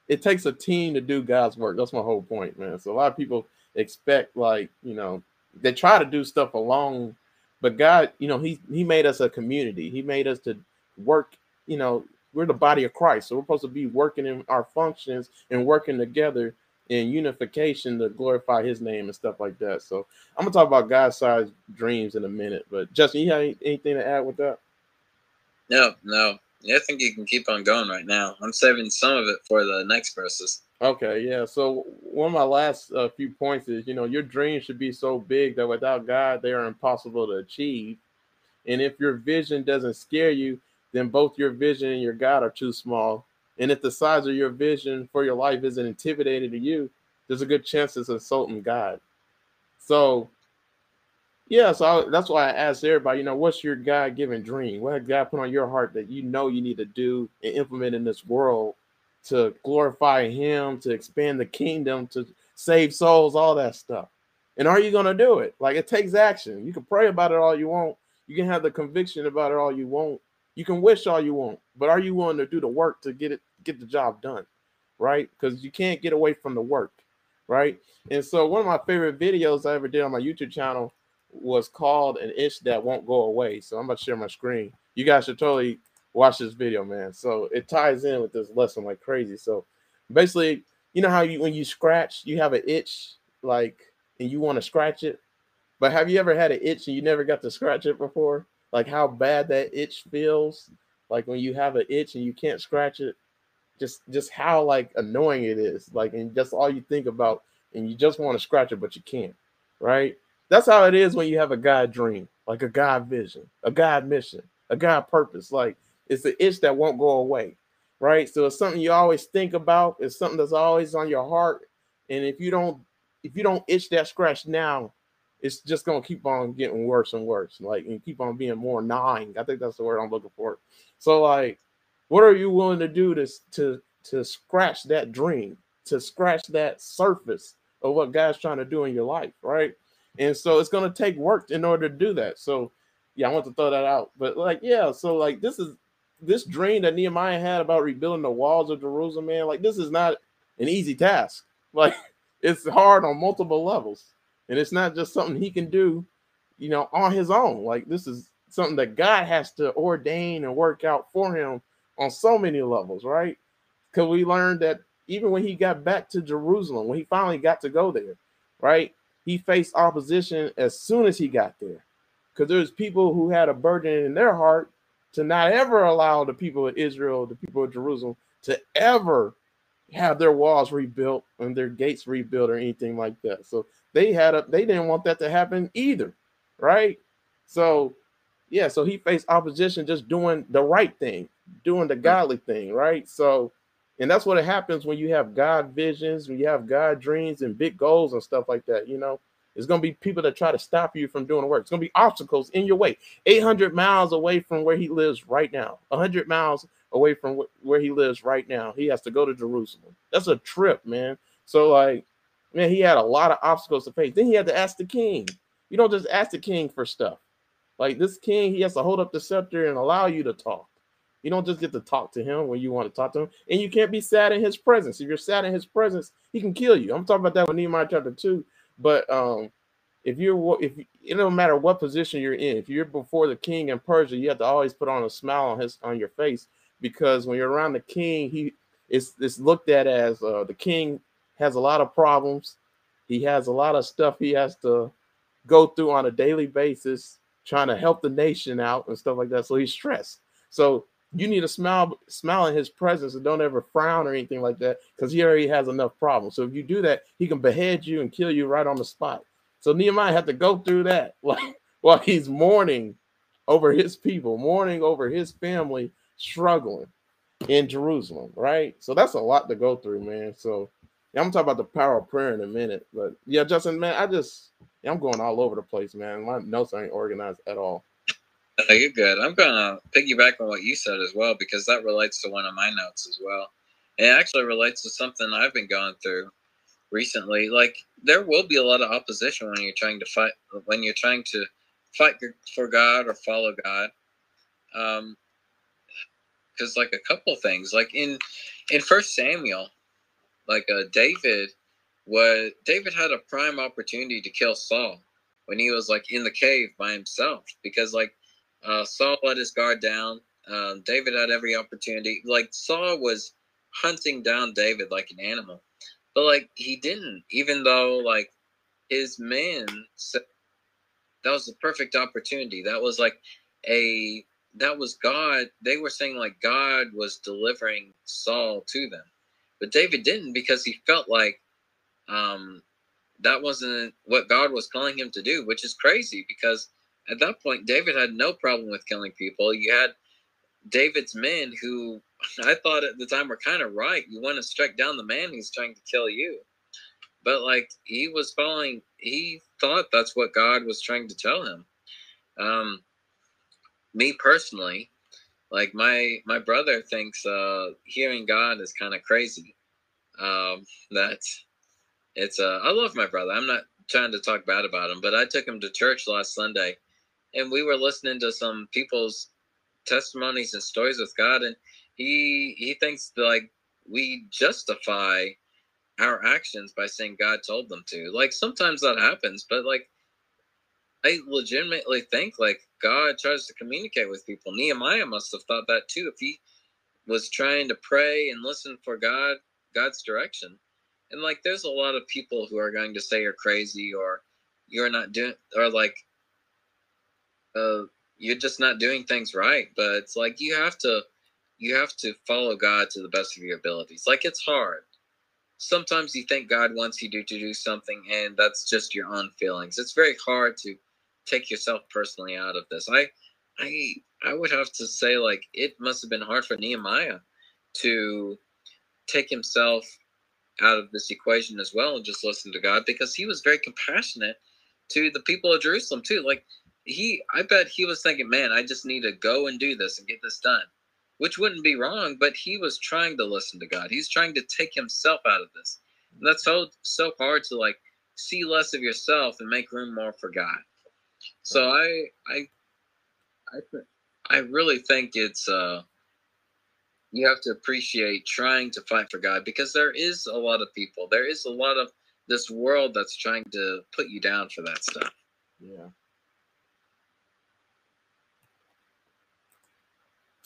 it takes a team to do God's work. That's my whole point, man. So a lot of people expect, like, you know, they try to do stuff alone, but God, you know, he, he made us a community. He made us to work, you know, we're the body of Christ. So we're supposed to be working in our functions and working together in unification to glorify his name and stuff like that. So I'm going to talk about God-sized dreams in a minute, but Justin, you have any, anything to add with that? No, no. I think you can keep on going right now. I'm saving some of it for the next verses. Okay, yeah. So one of my last uh, few points is, you know, your dreams should be so big that without God, they are impossible to achieve. And if your vision doesn't scare you, then both your vision and your God are too small. And if the size of your vision for your life isn't intimidating to you, there's a good chance it's insulting God. So, yeah, so I, that's why I asked everybody, you know, what's your God-given dream? What has God put on your heart that you know you need to do and implement in this world to glorify him, to expand the kingdom, to save souls, all that stuff? And are you going to do it? Like, it takes action. You can pray about it all you want. You can have the conviction about it all you want. You can wish all you want, but are you willing to do the work to get it, get the job done, right? Because you can't get away from the work, right? And so one of my favorite videos I ever did on my YouTube channel was called An Itch That Won't Go Away. So I'm about to share my screen. You guys should totally watch this video, man. So it ties in with this lesson like crazy. So basically, you know how you, when you scratch, you have an itch, like, and you want to scratch it, but have you ever had an itch and you never got to scratch it before? Like how bad that itch feels, like when you have an itch and you can't scratch it, just just how like annoying it is, like, and that's all you think about, and you just want to scratch it, but you can't, right? That's how it is when you have a God dream, like a God vision, a God mission, a God purpose. Like, it's the itch that won't go away, right? So it's something you always think about. It's something that's always on your heart, and if you don't if you don't itch that scratch now, it's just going to keep on getting worse and worse, like, and keep on being more gnawing. I think that's the word I'm looking for. So, like, what are you willing to do to, to, to scratch that dream, to scratch that surface of what God's trying to do in your life, right? And so it's going to take work in order to do that. So, yeah, I want to throw that out. But, like, yeah, so, like, this is this dream that Nehemiah had about rebuilding the walls of Jerusalem, man, like, this is not an easy task. Like, it's hard on multiple levels. And it's not just something he can do, you know, on his own. Like, this is something that God has to ordain and work out for him on so many levels, right? Because we learned that even when he got back to Jerusalem, when he finally got to go there, right, he faced opposition as soon as he got there. Because there's people who had a burden in their heart to not ever allow the people of Israel, the people of Jerusalem, to ever have their walls rebuilt and their gates rebuilt or anything like that. So they had a, they didn't want that to happen either, right? So, yeah, so he faced opposition just doing the right thing, doing the godly thing, right? So, and that's what it happens when you have God visions, when you have God dreams and big goals and stuff like that, you know. It's going to be people that try to stop you from doing the work. It's going to be obstacles in your way. eight hundred miles away from where he lives right now, one hundred miles away from wh where he lives right now. He has to go to Jerusalem. That's a trip, man. So, like, man, he had a lot of obstacles to face. Then he had to ask the king. You don't just ask the king for stuff. Like, this king, he has to hold up the scepter and allow you to talk. You don't just get to talk to him when you want to talk to him. And you can't be sad in his presence. If you're sad in his presence, he can kill you. I'm talking about that with Nehemiah chapter two. But um, if you're, if it don't matter what position you're in, if you're before the king in Persia, you have to always put on a smile on his on your face, because when you're around the king, he it's it's looked at as uh, the king has a lot of problems, he has a lot of stuff he has to go through on a daily basis, trying to help the nation out and stuff like that. So he's stressed. So you need to smile, smile in his presence, and don't ever frown or anything like that, because he already has enough problems. So if you do that, he can behead you and kill you right on the spot. So Nehemiah had to go through that, like, while he's mourning over his people, mourning over his family, struggling in Jerusalem, right? So that's a lot to go through, man. So yeah, I'm gonna talk about the power of prayer in a minute. But yeah, Justin, man, I just, yeah, I'm going all over the place, man. My notes ain't organized at all. No, you're good. I'm gonna piggyback on what you said as well, because that relates to one of my notes as well. It actually relates to something I've been going through recently. Like, there will be a lot of opposition when you're trying to fight, when you're trying to fight for God or follow God. Um, because like a couple things, like in in First Samuel, like uh, David was David had a prime opportunity to kill Saul when he was like in the cave by himself, because like uh, Saul let his guard down. Um, David had every opportunity. Like Saul was hunting down David like an animal, but like he didn't, even though like his men said that was the perfect opportunity. That was like a that was God. They were saying like God was delivering Saul to them, but David didn't, because he felt like um, that wasn't what God was calling him to do, which is crazy, because at that point David had no problem with killing people. You had David's men, who I thought at the time were kind of right. You want to strike down the man who's trying to kill you, but like he was following. He thought that's what God was trying to tell him. Um, me personally, like my my brother thinks uh, hearing God is kind of crazy. Um, that it's uh, I love my brother. I'm not trying to talk bad about him, but I took him to church last Sunday, and we were listening to some people's testimonies and stories with God, and he he thinks like we justify our actions by saying God told them to. Like sometimes that happens, but like I legitimately think like God tries to communicate with people. Nehemiah must have thought that too, if he was trying to pray and listen for God, God's direction. And like there's a lot of people who are going to say you're crazy, or you're not doing, or like uh you're just not doing things right. But it's like you have to you have to follow God to the best of your abilities. Like it's hard. Sometimes you think God wants you to, to do something, and that's just your own feelings. It's very hard to take yourself personally out of this. I I I would have to say like it must have been hard for Nehemiah to take himself out of this equation as well and just listen to God, because he was very compassionate to the people of Jerusalem too. Like He, I bet he was thinking, man, I just need to go and do this and get this done, which wouldn't be wrong. But he was trying to listen to God. He's trying to take himself out of this. And that's so, so hard to like see less of yourself and make room more for God. So I, I, I, I really think it's, uh, you have to appreciate trying to fight for God, because there is a lot of people, there is a lot of this world that's trying to put you down for that stuff. Yeah.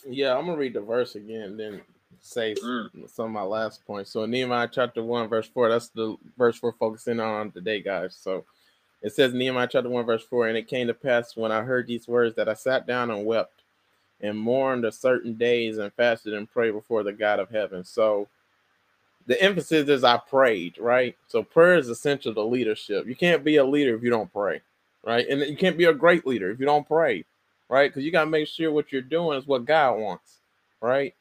Yeah, I'm going to read the verse again and then say some, some of my last points. So in Nehemiah chapter one, verse four, that's the verse we're focusing on today, guys. So it says in Nehemiah chapter one, verse four, and it came to pass when I heard these words that I sat down and wept and mourned a certain days and fasted and prayed before the God of heaven. So the emphasis is I prayed, right? So prayer is essential to leadership. You can't be a leader if you don't pray, right? And you can't be a great leader if you don't pray. Right, because you gotta make sure what you're doing is what God wants, right?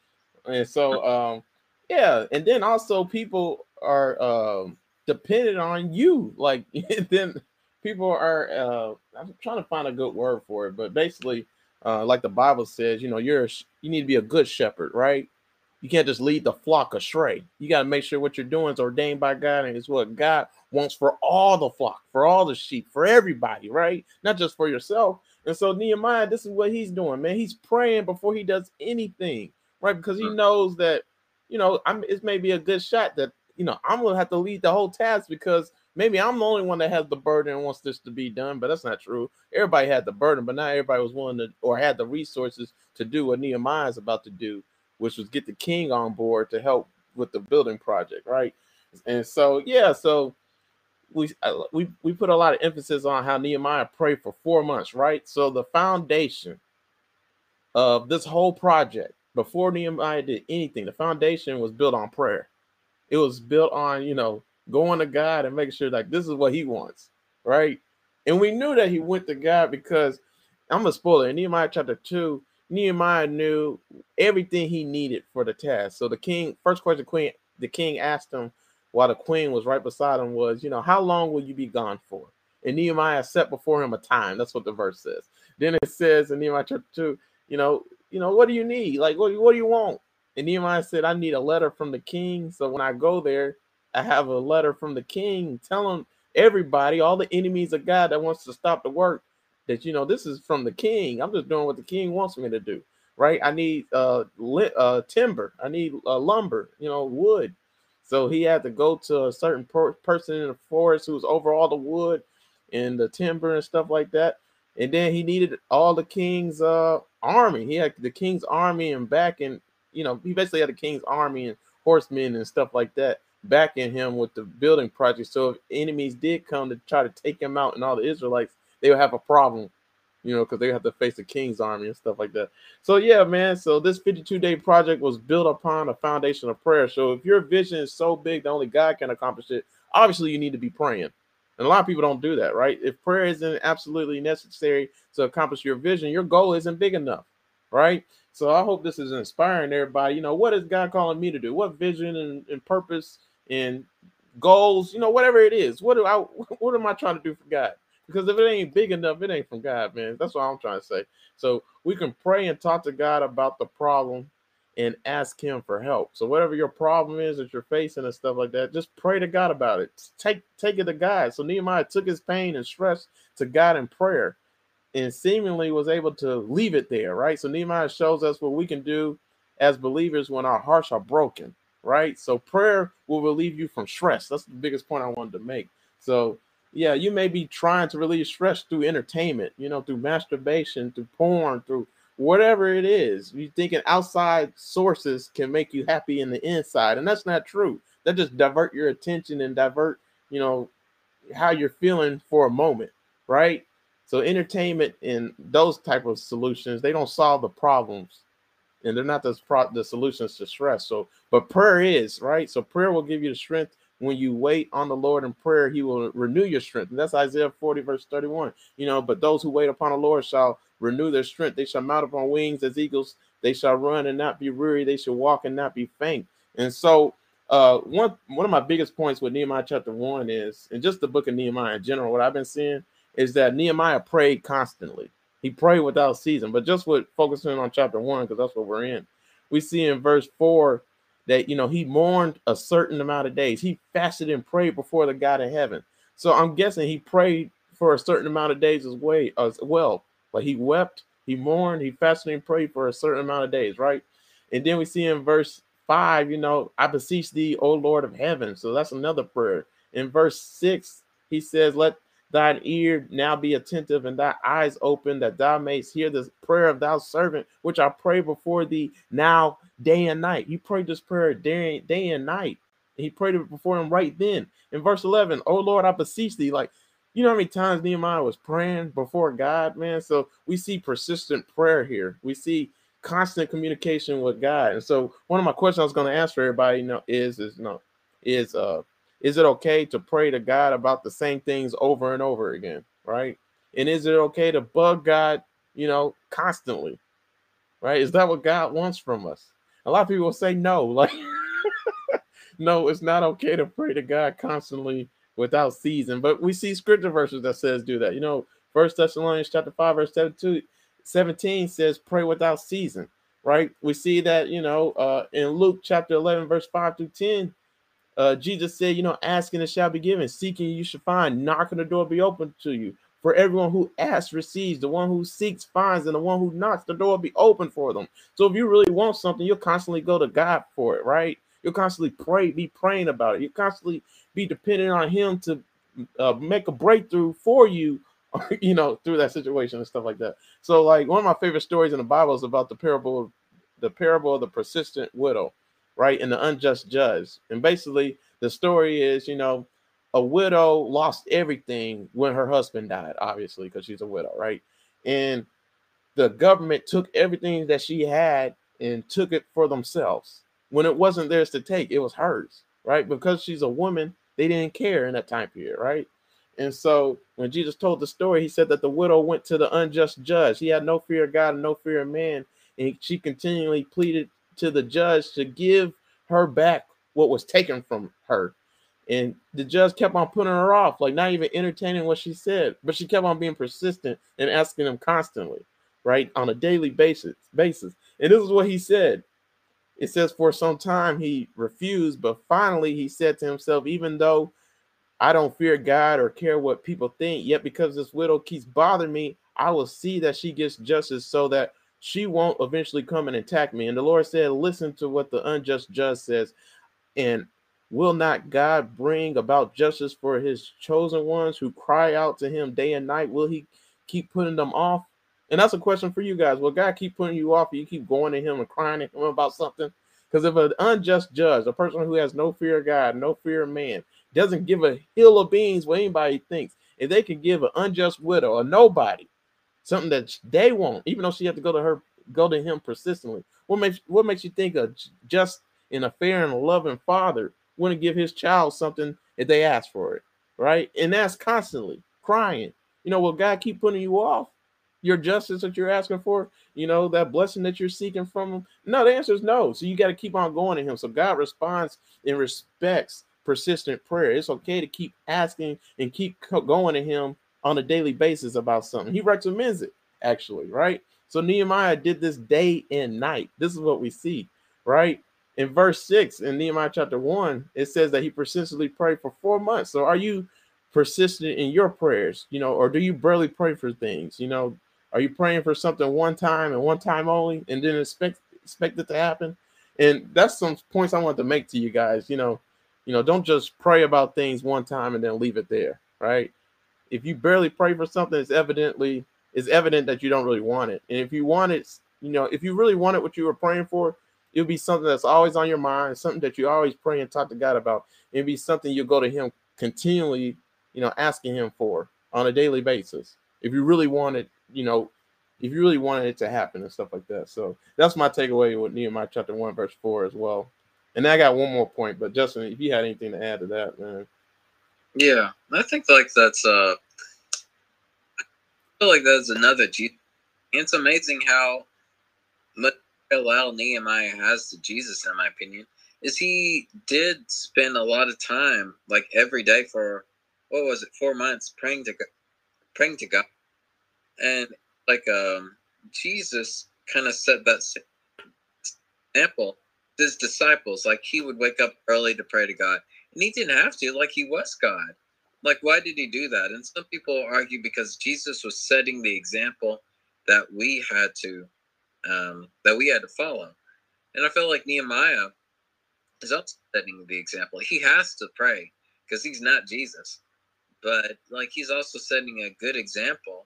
And so, um, yeah, and then also people are uh, dependent on you. Like then people are, uh, I'm trying to find a good word for it, but basically, uh, like the Bible says, you know, you're you need to be a good shepherd, right? You can't just lead the flock astray. You gotta make sure what you're doing is ordained by God and it's what God wants for all the flock, for all the sheep, for everybody, right? Not just for yourself. And so Nehemiah, this is what he's doing, man. He's praying before he does anything, right? Because he knows that, you know, I'm, it may be a good shot that, you know, I'm going to have to lead the whole task, because maybe I'm the only one that has the burden and wants this to be done, but that's not true. Everybody had the burden, but not everybody was willing to or had the resources to do what Nehemiah is about to do, which was get the king on board to help with the building project, right? And so, yeah, so We, we we put a lot of emphasis on how Nehemiah prayed for four months, right? So the foundation of this whole project, before Nehemiah did anything, the foundation was built on prayer. It was built on, you know, going to God and making sure like this is what he wants, right? And we knew that he went to God because I'm going to spoil it. In Nehemiah chapter two, Nehemiah knew everything he needed for the task. So the king, first question queen, the king asked him while the queen was right beside him was, you know, how long will you be gone for? And Nehemiah set before him a time. That's what the verse says. Then it says in Nehemiah chapter two, you know, you know, what do you need? Like, what, what do you want? And Nehemiah said, I need a letter from the king. So when I go there, I have a letter from the king telling everybody, all the enemies of God that wants to stop the work, that, you know, this is from the king. I'm just doing what the king wants me to do, right? I need uh, lit, uh, timber. I need uh, lumber, you know, wood. So he had to go to a certain per person in the forest who was over all the wood and the timber and stuff like that. And then he needed all the king's uh, army. He had the king's army and back in, you know, he basically had the king's army and horsemen and stuff like that back in him with the building project. So if enemies did come to try to take him out and all the Israelites, they would have a problem, you know, because they have to face the king's army and stuff like that. So, yeah, man. So this fifty-two day project was built upon a foundation of prayer. So if your vision is so big that only God can accomplish it, obviously you need to be praying. And a lot of people don't do that, right? If prayer isn't absolutely necessary to accomplish your vision, your goal isn't big enough, right? So I hope this is inspiring everybody. You know, what is God calling me to do? What vision and, and purpose and goals, you know, whatever it is, what do I, what am I trying to do for God? Because if it ain't big enough, it ain't from God, man. That's what I'm trying to say. So we can pray and talk to God about the problem and ask him for help. So whatever your problem is that you're facing and stuff like that, just pray to God about it. Take, take it to God. So Nehemiah took his pain and stress to God in prayer, and seemingly was able to leave it there, right? So Nehemiah shows us what we can do as believers when our hearts are broken, right? So prayer will relieve you from stress. That's the biggest point I wanted to make. So yeah, you may be trying to relieve stress through entertainment, you know, through masturbation, through porn, through whatever it is. You're thinking outside sources can make you happy in the inside, and that's not true. That just divert your attention and divert, you know, how you're feeling for a moment, right? So entertainment and those type of solutions, they don't solve the problems, and they're not the, pro the solutions to stress. So, but prayer is, right? So prayer will give you the strength. When you wait on the Lord in prayer, he will renew your strength. And that's Isaiah forty, verse thirty-one. You know, but those who wait upon the Lord shall renew their strength. They shall mount upon wings as eagles. They shall run and not be weary. They shall walk and not be faint. And so uh, one, one of my biggest points with Nehemiah chapter one is, and just the book of Nehemiah in general, what I've been seeing, is that Nehemiah prayed constantly. He prayed without season. But just with focusing on chapter one, because that's what we're in, we see in verse four that, you know, he mourned a certain amount of days. He fasted and prayed before the God in heaven. So I'm guessing he prayed for a certain amount of days as well. Like he wept, he mourned, he fasted and prayed for a certain amount of days, right? And then we see in verse five, you know, I beseech thee, O Lord of heaven. So that's another prayer. In verse six, he says, let thine ear now be attentive and thy eyes open, that thou mayst hear the prayer of thy servant, which I pray before thee now day and night. He prayed this prayer day, day and night. He prayed it before him right then. In verse eleven, O Lord, I beseech thee. Like, you know how many times Nehemiah was praying before God, man? So we see persistent prayer here. We see constant communication with God. And so one of my questions I was going to ask for everybody, you know, is, is, no, is, uh, is it okay to pray to God about the same things over and over again, right? And is it okay to bug God, you know, constantly, right? Is that what God wants from us? A lot of people will say no, like, no, it's not okay to pray to God constantly without season. But we see scripture verses that says do that. You know, First Thessalonians chapter five, verse seventeen says pray without season, right? We see that, you know, uh, in Luke chapter eleven, verse five through ten, Uh, Jesus said, you know, asking it shall be given, seeking you shall find, knocking the door be open to you. For everyone who asks receives, the one who seeks finds, and the one who knocks, the door will be open for them. So if you really want something, you'll constantly go to God for it, right? You'll constantly pray, be praying about it. You'll constantly be dependent on him to uh, make a breakthrough for you, you know, through that situation and stuff like that. So like one of my favorite stories in the Bible is about the parable of the parable of the persistent widow, right? And the unjust judge. And basically the story is, you know, a widow lost everything when her husband died, obviously, because she's a widow, right? And the government took everything that she had and took it for themselves. When it wasn't theirs to take, it was hers, right? Because she's a woman, they didn't care in that time period, right? And so when Jesus told the story, he said that the widow went to the unjust judge. He had no fear of God and no fear of man. And she continually pleaded to the judge to give her back what was taken from her. And the judge kept on putting her off, like not even entertaining what she said. But she kept on being persistent and asking him constantly, right, on a daily basis. basis. And this is what he said. It says, for some time he refused, but finally he said to himself, even though I don't fear God or care what people think, yet because this widow keeps bothering me, I will see that she gets justice so that she won't eventually come and attack me. And the Lord said, listen to what the unjust judge says. And will not God bring about justice for his chosen ones who cry out to him day and night? Will he keep putting them off? And that's a question for you guys. Will God keep putting you off? You keep going to him and crying at him about something? Because if an unjust judge, a person who has no fear of God, no fear of man, doesn't give a hill of beans what anybody thinks, if they can give an unjust widow, a nobody, something that they want, even though she had to go to her, go to him persistently, what makes what makes you think a just and a fair and a loving father wouldn't give his child something if they ask for it, right? And that's constantly crying. You know, will God keep putting you off your justice that you're asking for? You know, that blessing that you're seeking from him? No, the answer is no. So you got to keep on going to him. So God responds and respects persistent prayer. It's okay to keep asking and keep going to him on a daily basis about something. He recommends it, actually, right? So Nehemiah did this day and night. This is what we see, right? In verse six in Nehemiah chapter one, it says that he persistently prayed for four months. So are you persistent in your prayers, you know, or do you barely pray for things? You know, are you praying for something one time and one time only and didn't expect, expect it to happen? And that's some points I want to make to you guys. You know, you know, don't just pray about things one time and then leave it there, right? If you barely pray for something, it's evidently, it's evident that you don't really want it. And if you want it, you know, if you really wanted what you were praying for, it'll be something that's always on your mind, something that you always pray and talk to God about. It'll be something you'll go to him continually, you know, asking him for on a daily basis. If you really wanted, you know, if you really wanted it to happen and stuff like that. So that's my takeaway with Nehemiah chapter one, verse four as well. And I got one more point, but Justin, if you had anything to add to that, man. Yeah, I think like that's, uh, I feel like that's another Jesus. It's amazing how much parallel Nehemiah has to Jesus, in my opinion, is he did spend a lot of time, like every day for, what was it, four months praying to God, praying to God. And like um, Jesus kind of set that example to his disciples, like he would wake up early to pray to God. And he didn't have to, like he was God. Like, why did he do that? And some people argue because Jesus was setting the example that we had to Um, that we had to follow. And I feel like Nehemiah is also setting the example. He has to pray because he's not Jesus, but like he's also setting a good example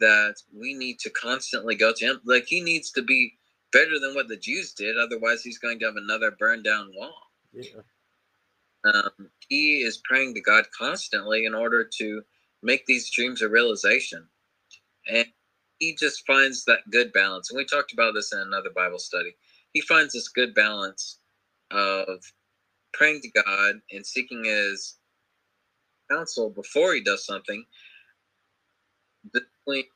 that we need to constantly go to him. Like he needs to be better than what the Jews did. Otherwise he's going to have another burned down wall. Yeah. Um, he is praying to God constantly in order to make these dreams a realization. And he just finds that good balance. And we talked about this in another Bible study. He finds this good balance of praying to God and seeking his counsel before he does something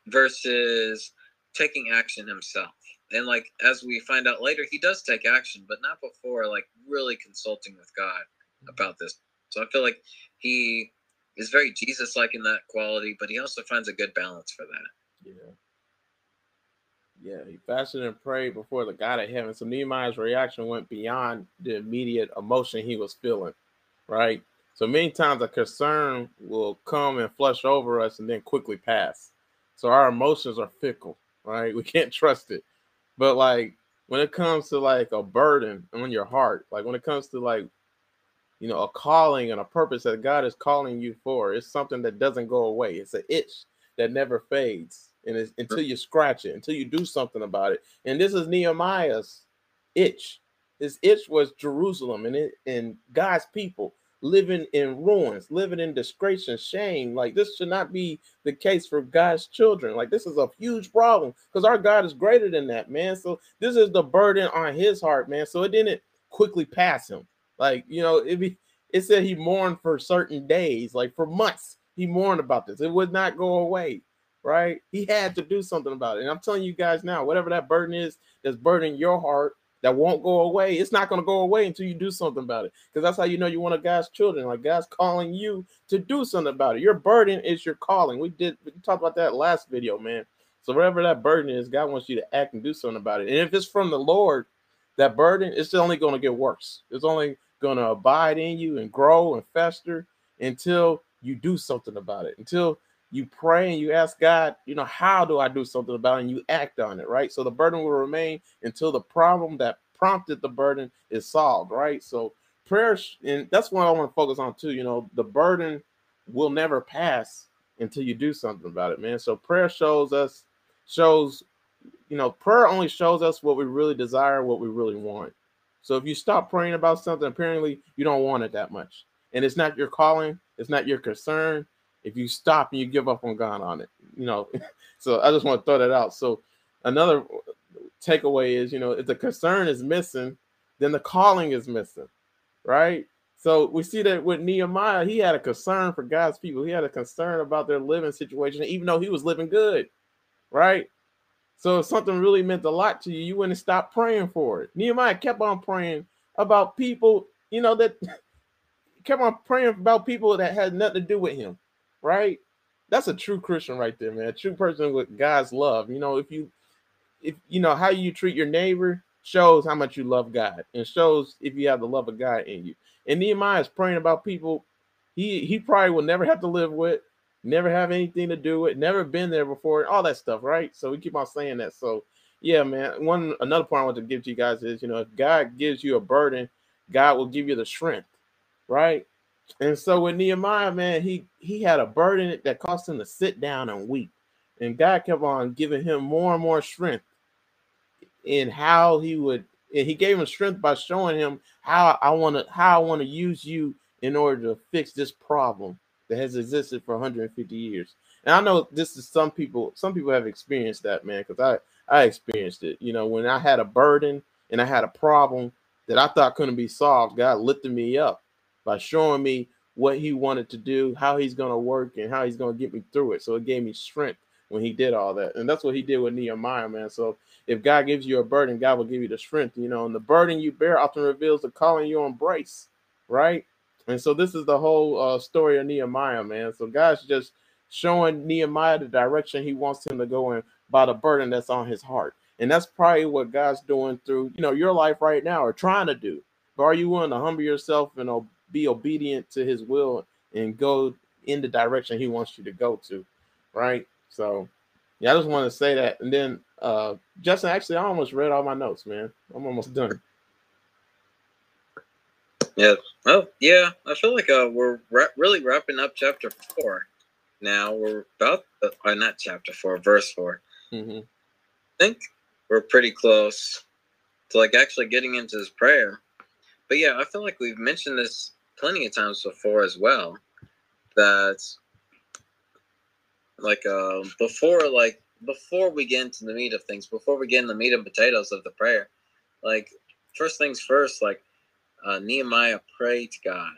versus taking action himself. And like, as we find out later, he does take action, but not before like really consulting with God about this. So I feel like he is very Jesus-like in that quality, but he also finds a good balance for that. Yeah. Yeah, he fasted and prayed before the God of heaven. So Nehemiah's reaction went beyond the immediate emotion he was feeling, right? So many times a concern will come and flush over us and then quickly pass. So our emotions are fickle, right? We can't trust it. But like when it comes to like a burden on your heart, like when it comes to like, you know, a calling and a purpose that God is calling you for, it's something that doesn't go away. It's an itch that never fades. And it's, until you scratch it, until you do something about it. And this is Nehemiah's itch. His itch was Jerusalem and, it, and God's people living in ruins, living in disgrace and shame. Like this should not be the case for God's children. Like this is a huge problem because our God is greater than that, man. So this is the burden on his heart, man. So it didn't quickly pass him. Like, you know, it, be, it said he mourned for certain days, like for months. He mourned about this. It would not go away, right? He had to do something about it. And I'm telling you guys now, whatever that burden is that's burdening your heart that won't go away, it's not going to go away until you do something about it. Because that's how you know you're one of God's children. Like, God's calling you to do something about it. Your burden is your calling. We did we talked about that last video, man. So whatever that burden is, God wants you to act and do something about it. And if it's from the Lord, that burden, it's only going to get worse. It's only going to abide in you and grow and fester until you do something about it, until you pray and you ask God, you know, how do I do something about it? And you act on it, right? So the burden will remain until the problem that prompted the burden is solved, right? So prayer, and that's what I want to focus on too, you know, the burden will never pass until you do something about it, man. So prayer shows us, shows you know, prayer only shows us what we really desire, what we really want. So if you stop praying about something, apparently you don't want it that much. And it's not your calling. It's not your concern. If you stop and you give up on God on it, you know, so I just want to throw that out. So another takeaway is, you know, if the concern is missing, then the calling is missing, right? So we see that with Nehemiah, he had a concern for God's people. He had a concern about their living situation, even though he was living good, right? So if something really meant a lot to you, you wouldn't stop praying for it. Nehemiah kept on praying about people, you know, that kept on praying about people that had nothing to do with him, right? That's a true Christian right there, man. A true person with God's love. You know, if you, if you know how you treat your neighbor shows how much you love God and shows if you have the love of God in you. And Nehemiah is praying about people he he probably will never have to live with, never have anything to do with, never been there before, all that stuff, right? So we keep on saying that. So yeah, man, one another point I want to give to you guys is, you know, if God gives you a burden, God will give you the strength, right? And so with Nehemiah, man, he he had a burden that caused him to sit down and weep, and God kept on giving him more and more strength in how he would, and he gave him strength by showing him how I want to how I want to use you in order to fix this problem that has existed for one hundred fifty years. And I know this is some people, some people have experienced that, man, because I, I experienced it. You know, when I had a burden and I had a problem that I thought couldn't be solved, God lifted me up by showing me what he wanted to do, how he's going to work, and how he's going to get me through it. So it gave me strength when he did all that. And that's what he did with Nehemiah, man. So if God gives you a burden, God will give you the strength, you know, and the burden you bear often reveals the calling you embrace, right? And so this is the whole uh, story of Nehemiah, man. So God's just showing Nehemiah the direction he wants him to go in by the burden that's on his heart. And that's probably what God's doing through, you know, your life right now, or trying to do. But are you willing to humble yourself and be obedient to his will and go in the direction he wants you to go to, right? So, yeah, I just want to say that. And then, uh, Justin, actually, I almost read all my notes, man. I'm almost done. Yeah. Oh, yeah. I feel like uh, we're ra- really wrapping up chapter four now. We're about, to, or not chapter four, verse four. Mm-hmm. I think we're pretty close to like actually getting into this prayer. But yeah, I feel like we've mentioned this plenty of times before as well. That like uh, before, like before we get into the meat of things, before we get into the meat and potatoes of the prayer, like first things first, like. Uh, Nehemiah prayed to God.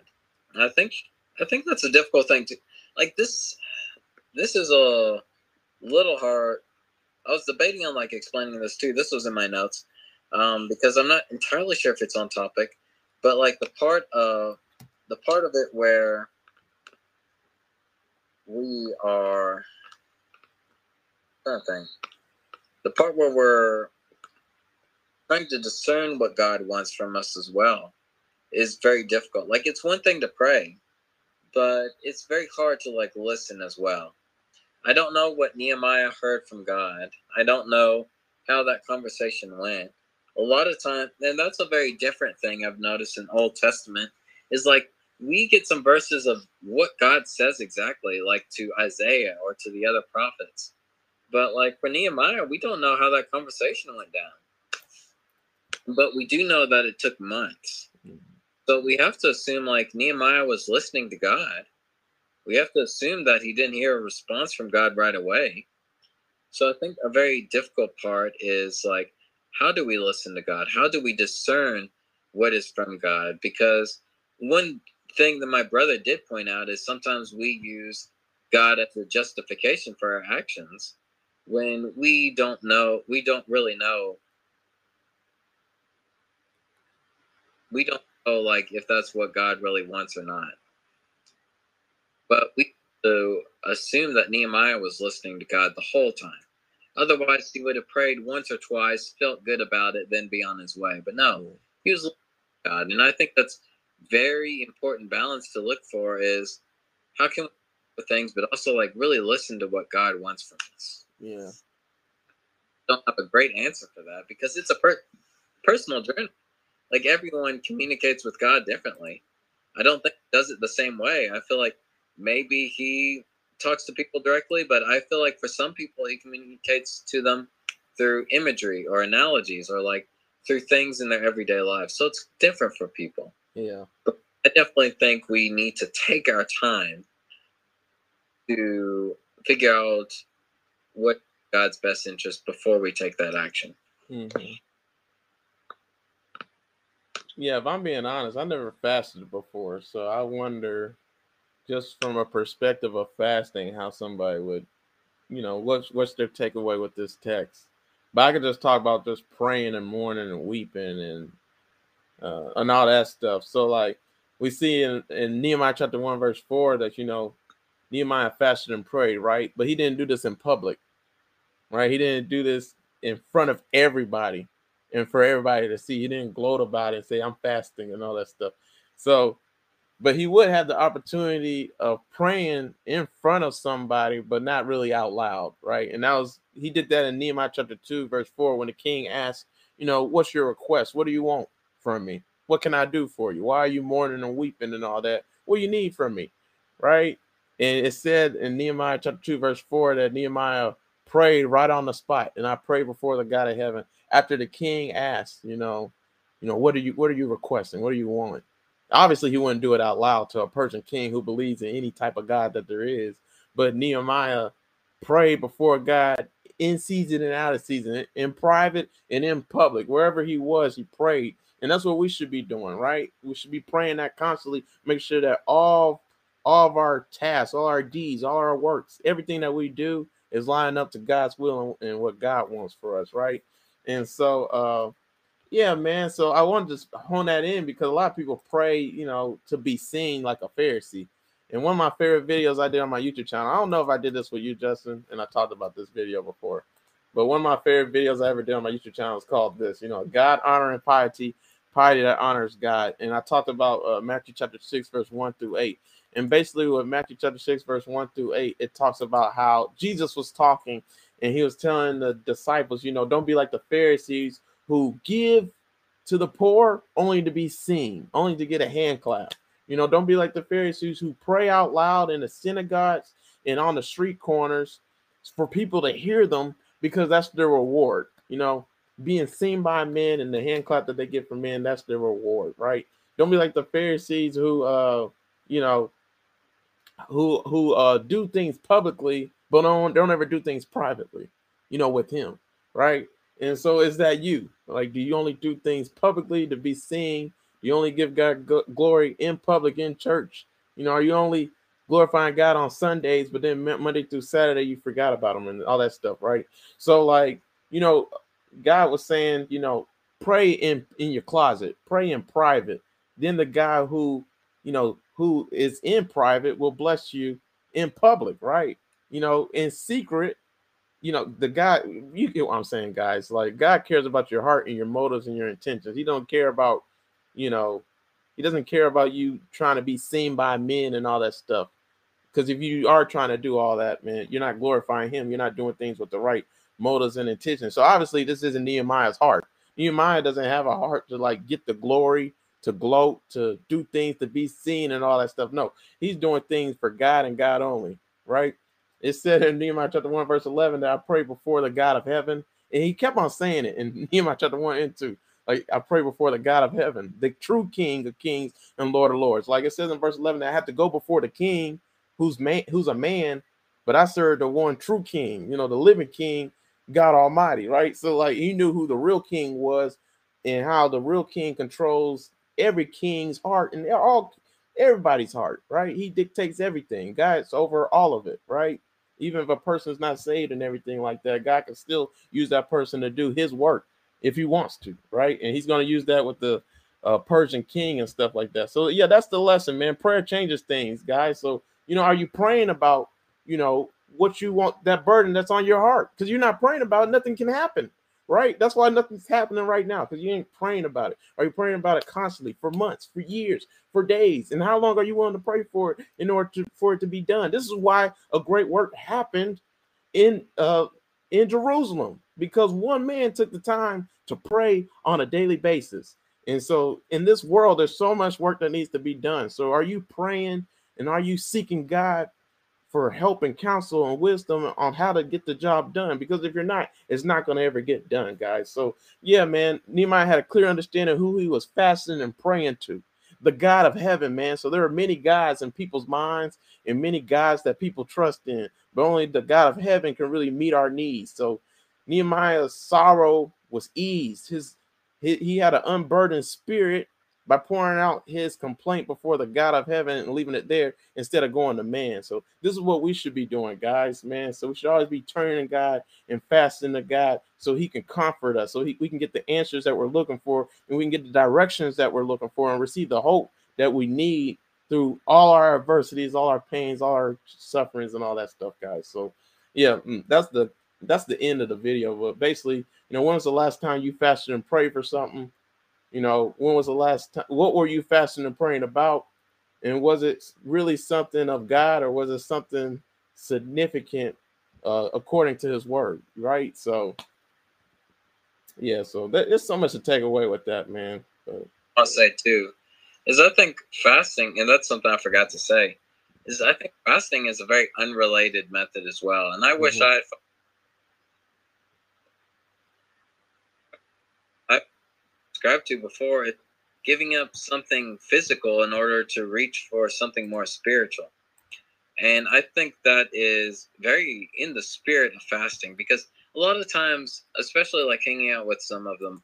And I think I think that's a difficult thing to like. This this is a little hard. I was debating on like explaining this too. This was in my notes um, because I'm not entirely sure if it's on topic. But like the part of the part of it where we are kind of thing, the part where we're trying to discern what God wants from us as well. Is very difficult. Like it's one thing to pray, but it's very hard to like listen as well. I don't know what Nehemiah heard from God. I don't know how that conversation went. A lot of times, and that's a very different thing I've noticed in Old Testament, is like we get some verses of what God says exactly, like to Isaiah or to the other prophets. But like for Nehemiah, we don't know how that conversation went down. But we do know that it took months. So we have to assume like Nehemiah was listening to God. We have to assume that he didn't hear a response from God right away. So I think a very difficult part is like, how do we listen to God? How do we discern what is from God? Because one thing that my brother did point out is sometimes we use God as a justification for our actions when we don't know, we don't really know. We don't know, like, if that's what God really wants or not. But we so assume that Nehemiah was listening to God the whole time. Otherwise, he would have prayed once or twice, felt good about it, then be on his way. But no, he was listening to God. And I think that's very important balance to look for is how can we do things, but also, like, really listen to what God wants from us. Yeah. I don't have a great answer for that because it's a per- personal journey. Like, everyone communicates with God differently. I don't think he does it the same way. I feel like maybe he talks to people directly, but I feel like for some people, he communicates to them through imagery or analogies or, like, through things in their everyday lives. So it's different for people. Yeah. But I definitely think we need to take our time to figure out what God's best interest before we take that action. Mm-hmm. Yeah, if I'm being honest, I never fasted before, so I wonder, just from a perspective of fasting, how somebody would, you know, what's what's their takeaway with this text? But I could just talk about just praying and mourning and weeping and uh, and all that stuff. So, like, we see in, in Nehemiah chapter one, verse four, that, you know, Nehemiah fasted and prayed, right? But he didn't do this in public, right? He didn't do this in front of everybody and for everybody to see. He didn't gloat about it and say, I'm fasting and all that stuff. So, but he would have the opportunity of praying in front of somebody, but not really out loud, right? And that was, he did that in Nehemiah chapter two, verse four, when the king asked, you know, what's your request? What do you want from me? What can I do for you? Why are you mourning and weeping and all that? What do you need from me, right? And it said in Nehemiah chapter two, verse four, that Nehemiah prayed right on the spot. And I prayed before the God of heaven. After the king asked, you know, you know, what are you, what are you requesting? What do you want? Obviously, he wouldn't do it out loud to a Persian king who believes in any type of God that there is. But Nehemiah prayed before God in season and out of season, in private and in public. Wherever he was, he prayed. And that's what we should be doing, right? We should be praying that constantly. Make sure that all, all of our tasks, all our deeds, all our works, everything that we do is lining up to God's will and, and what God wants for us, right? And so, uh, yeah, man. So I want to just hone that in because a lot of people pray, you know, to be seen like a Pharisee. And one of my favorite videos I did on my YouTube channel, I don't know if I did this with you, Justin, and I talked about this video before, but one of my favorite videos I ever did on my YouTube channel is called this, you know, God honoring piety, piety that honors God. And I talked about uh, Matthew chapter six, verse one through eight. And basically with Matthew chapter six, verse one through eight, it talks about how Jesus was talking and he was telling the disciples, you know, don't be like the Pharisees who give to the poor only to be seen, only to get a hand clap. You know, don't be like the Pharisees who pray out loud in the synagogues and on the street corners for people to hear them because that's their reward. You know, being seen by men and the hand clap that they get from men, that's their reward, right? Don't be like the Pharisees who, uh, you know, who who uh, do things publicly, but don't, don't ever do things privately, you know, with him, right? And so is that you? Like, do you only do things publicly to be seen? You only give God go- glory in public, in church? You know, are you only glorifying God on Sundays, but then Monday through Saturday, you forgot about him and all that stuff, right? So, like, you know, God was saying, you know, pray in, in your closet, pray in private. Then the guy who, you know, who is in private will bless you in public, right? You know, in secret, you know, the guy, you get what I'm saying, guys, like God cares about your heart and your motives and your intentions. He don't care about, you know, he doesn't care about you trying to be seen by men and all that stuff. Because if you are trying to do all that, man, you're not glorifying him. You're not doing things with the right motives and intentions. So obviously this isn't Nehemiah's heart. Nehemiah doesn't have a heart to like get the glory, to gloat, to do things, to be seen and all that stuff. No, he's doing things for God and God only, right? It said in Nehemiah chapter one, verse eleven, that I pray before the God of heaven. And he kept on saying it in Nehemiah chapter one and two. Like, I pray before the God of heaven, the true King of kings and Lord of lords. Like it says in verse eleven, that I have to go before the King who's man, who's a man, but I serve the one true King, you know, the living King, God Almighty, right? So, like, he knew who the real King was and how the real King controls every king's heart. And they're all everybody's heart, right? He dictates everything. God's over all of it, right? Even if a person's not saved and everything like that, God can still use that person to do his work if he wants to, right? And he's going to use that with the uh, Persian king and stuff like that. So, yeah, that's the lesson, man. Prayer changes things, guys. So, you know, are you praying about, you know, what you want, that burden that's on your heart? Because you're not praying about it, nothing can happen, right? That's why nothing's happening right now, because you ain't praying about it. Are you praying about it constantly for months, for years, for days? And how long are you willing to pray for it in order to, for it to be done? This is why a great work happened in uh, in Jerusalem, because one man took the time to pray on a daily basis. And so in this world, there's so much work that needs to be done. So are you praying, and are you seeking God for help and counsel and wisdom on how to get the job done? Because if you're not, it's not going to ever get done, guys. So, yeah, man, Nehemiah had a clear understanding of who he was fasting and praying to, the God of heaven, man. So there are many gods in people's minds and many gods that people trust in, but only the God of heaven can really meet our needs. So Nehemiah's sorrow was eased. His, he, he had an unburdened spirit by pouring out his complaint before the God of heaven and leaving it there instead of going to man. So this is what we should be doing, guys, man. So we should always be turning to God and fasting to God so he can comfort us, so he, we can get the answers that we're looking for, and we can get the directions that we're looking for and receive the hope that we need through all our adversities, all our pains, all our sufferings, and all that stuff, guys. So, yeah, that's the that's the end of the video. But basically, you know, when was the last time you fasted and prayed for something? You know, when was the last time? What were you fasting and praying about? And was it really something of God, or was it something significant uh, according to his word? Right. So, yeah, so that, there's so much to take away with that, man. But I'll say, too, is I think fasting, and that's something I forgot to say, is I think fasting is a very unrelated method as well. And I mm-hmm. wish I had. Described to before, it's giving up something physical in order to reach for something more spiritual. And I think that is very in the spirit of fasting, because a lot of times, especially like hanging out with some of them,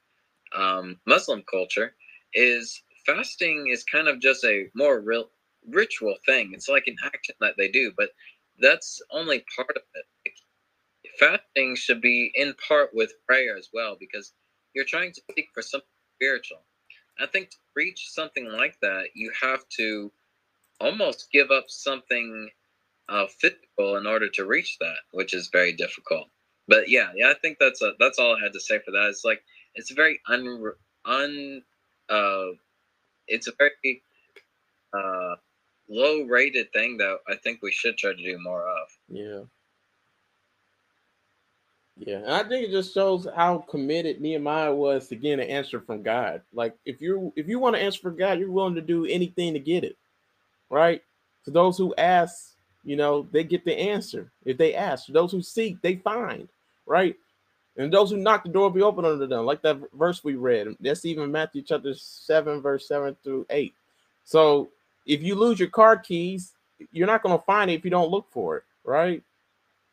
um, Muslim culture, is fasting is kind of just a more real ritual thing. It's like an action that they do, but that's only part of it. Fasting should be in part with prayer as well, because you're trying to seek for something spiritual. I think to reach something like that, you have to almost give up something uh, physical in order to reach that, which is very difficult. But yeah, yeah, I think that's a, that's all I had to say for that. It's like it's very un un uh, it's a very uh, low rated thing that I think we should try to do more of. Yeah. Yeah, and I think it just shows how committed Nehemiah was to getting an answer from God. Like, if you if you want to answer from God, you're willing to do anything to get it, right? To those who ask, you know, they get the answer. If they ask, those who seek, they find, right? And those who knock, the door will be open unto them, like that verse we read. That's even Matthew chapter seven, verse seven through eight. So if you lose your car keys, you're not going to find it if you don't look for it, right?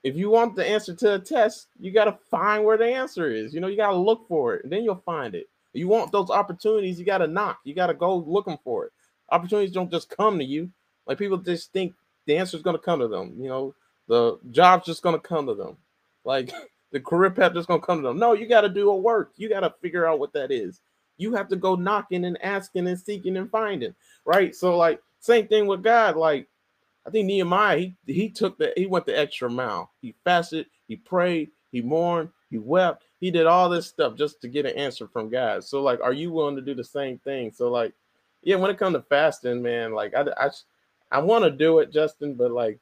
If you want the answer to a test, you got to find where the answer is. You know, you got to look for it, and then you'll find it. You want those opportunities, you got to knock. You got to go looking for it. Opportunities don't just come to you. Like, people just think the answer is going to come to them. You know, the job's just going to come to them. Like, the career path just going to come to them. No, you got to do a work. You got to figure out what that is. You have to go knocking and asking and seeking and finding, right? So, like, same thing with God. Like, I think Nehemiah, he he took the he went the extra mile. He fasted, he prayed, he mourned, he wept, he did all this stuff just to get an answer from God. So, like, are you willing to do the same thing? So, like, yeah, when it comes to fasting, man, like, I I, I want to do it, Justin, but, like,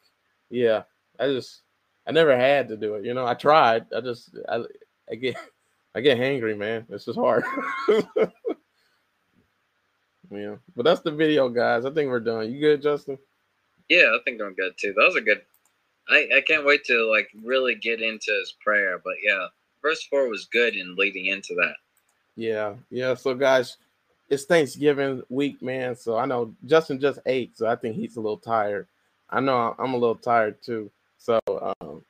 yeah, I just I never had to do it. You know, I tried. I just I I get I get hangry, man. This is hard. Yeah, but that's the video, guys. I think we're done. You good, Justin? Yeah, I think I'm good too. Those are good. I, I can't wait to like really get into his prayer. But yeah, verse four was good in leading into that. Yeah, yeah. So guys, it's Thanksgiving week, man. So I know Justin just ate, so I think he's a little tired. I know I'm a little tired too. So um,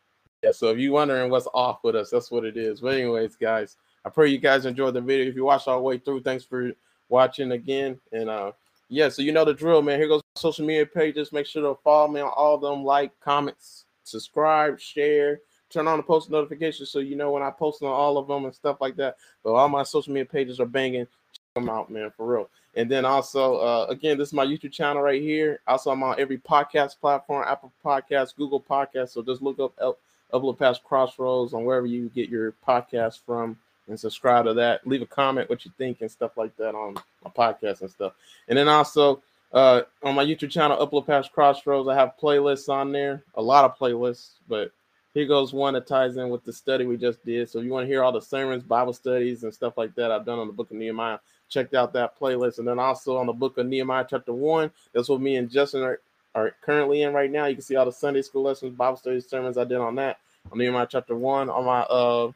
yeah. So if you're wondering what's off with us, that's what it is. But anyways, guys, I pray you guys enjoyed the video. If you watched all the way through, thanks for watching again. And uh, yeah, so you know the drill, man. Here goes my social media pages. Make sure to follow me on all of them. Like, comments, subscribe, share. Turn on the post notifications so you know when I post on all of them and stuff like that. But all my social media pages are banging. Check them out, man, for real. And then also, uh, again, this is my YouTube channel right here. Also, I'm on every podcast platform, Apple Podcasts, Google Podcasts. So just look up El- Upload Pass Crossroads on wherever you get your podcast from and subscribe to that. Leave a comment what you think and stuff like that on my podcast and stuff. And then also, uh, on my YouTube channel, Upload Pass Crossroads, I have playlists on there, a lot of playlists, but here goes one that ties in with the study we just did. So if you want to hear all the sermons, Bible studies, and stuff like that I've done on the book of Nehemiah, check out that playlist. And then also on the book of Nehemiah chapter one, that's what me and Justin are, are currently in right now. You can see all the Sunday school lessons, Bible studies, sermons I did on that, on Nehemiah chapter one, on my uh,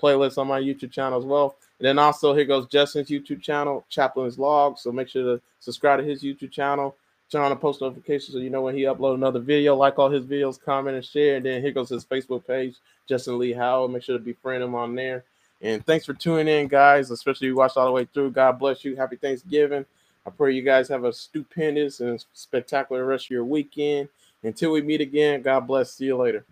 playlist on my YouTube channel as well. And then also here goes Justin's YouTube channel, Chaplain's Logs. So make sure to subscribe to his YouTube channel. Turn on the post notifications so you know when he uploads another video. Like all his videos, comment and share. And then here goes his Facebook page, Justin Lee Howell. Make sure to befriend him on there. And thanks for tuning in, guys, especially you watched all the way through. God bless you. Happy Thanksgiving. I pray you guys have a stupendous and spectacular rest of your weekend. Until we meet again, God bless. See you later.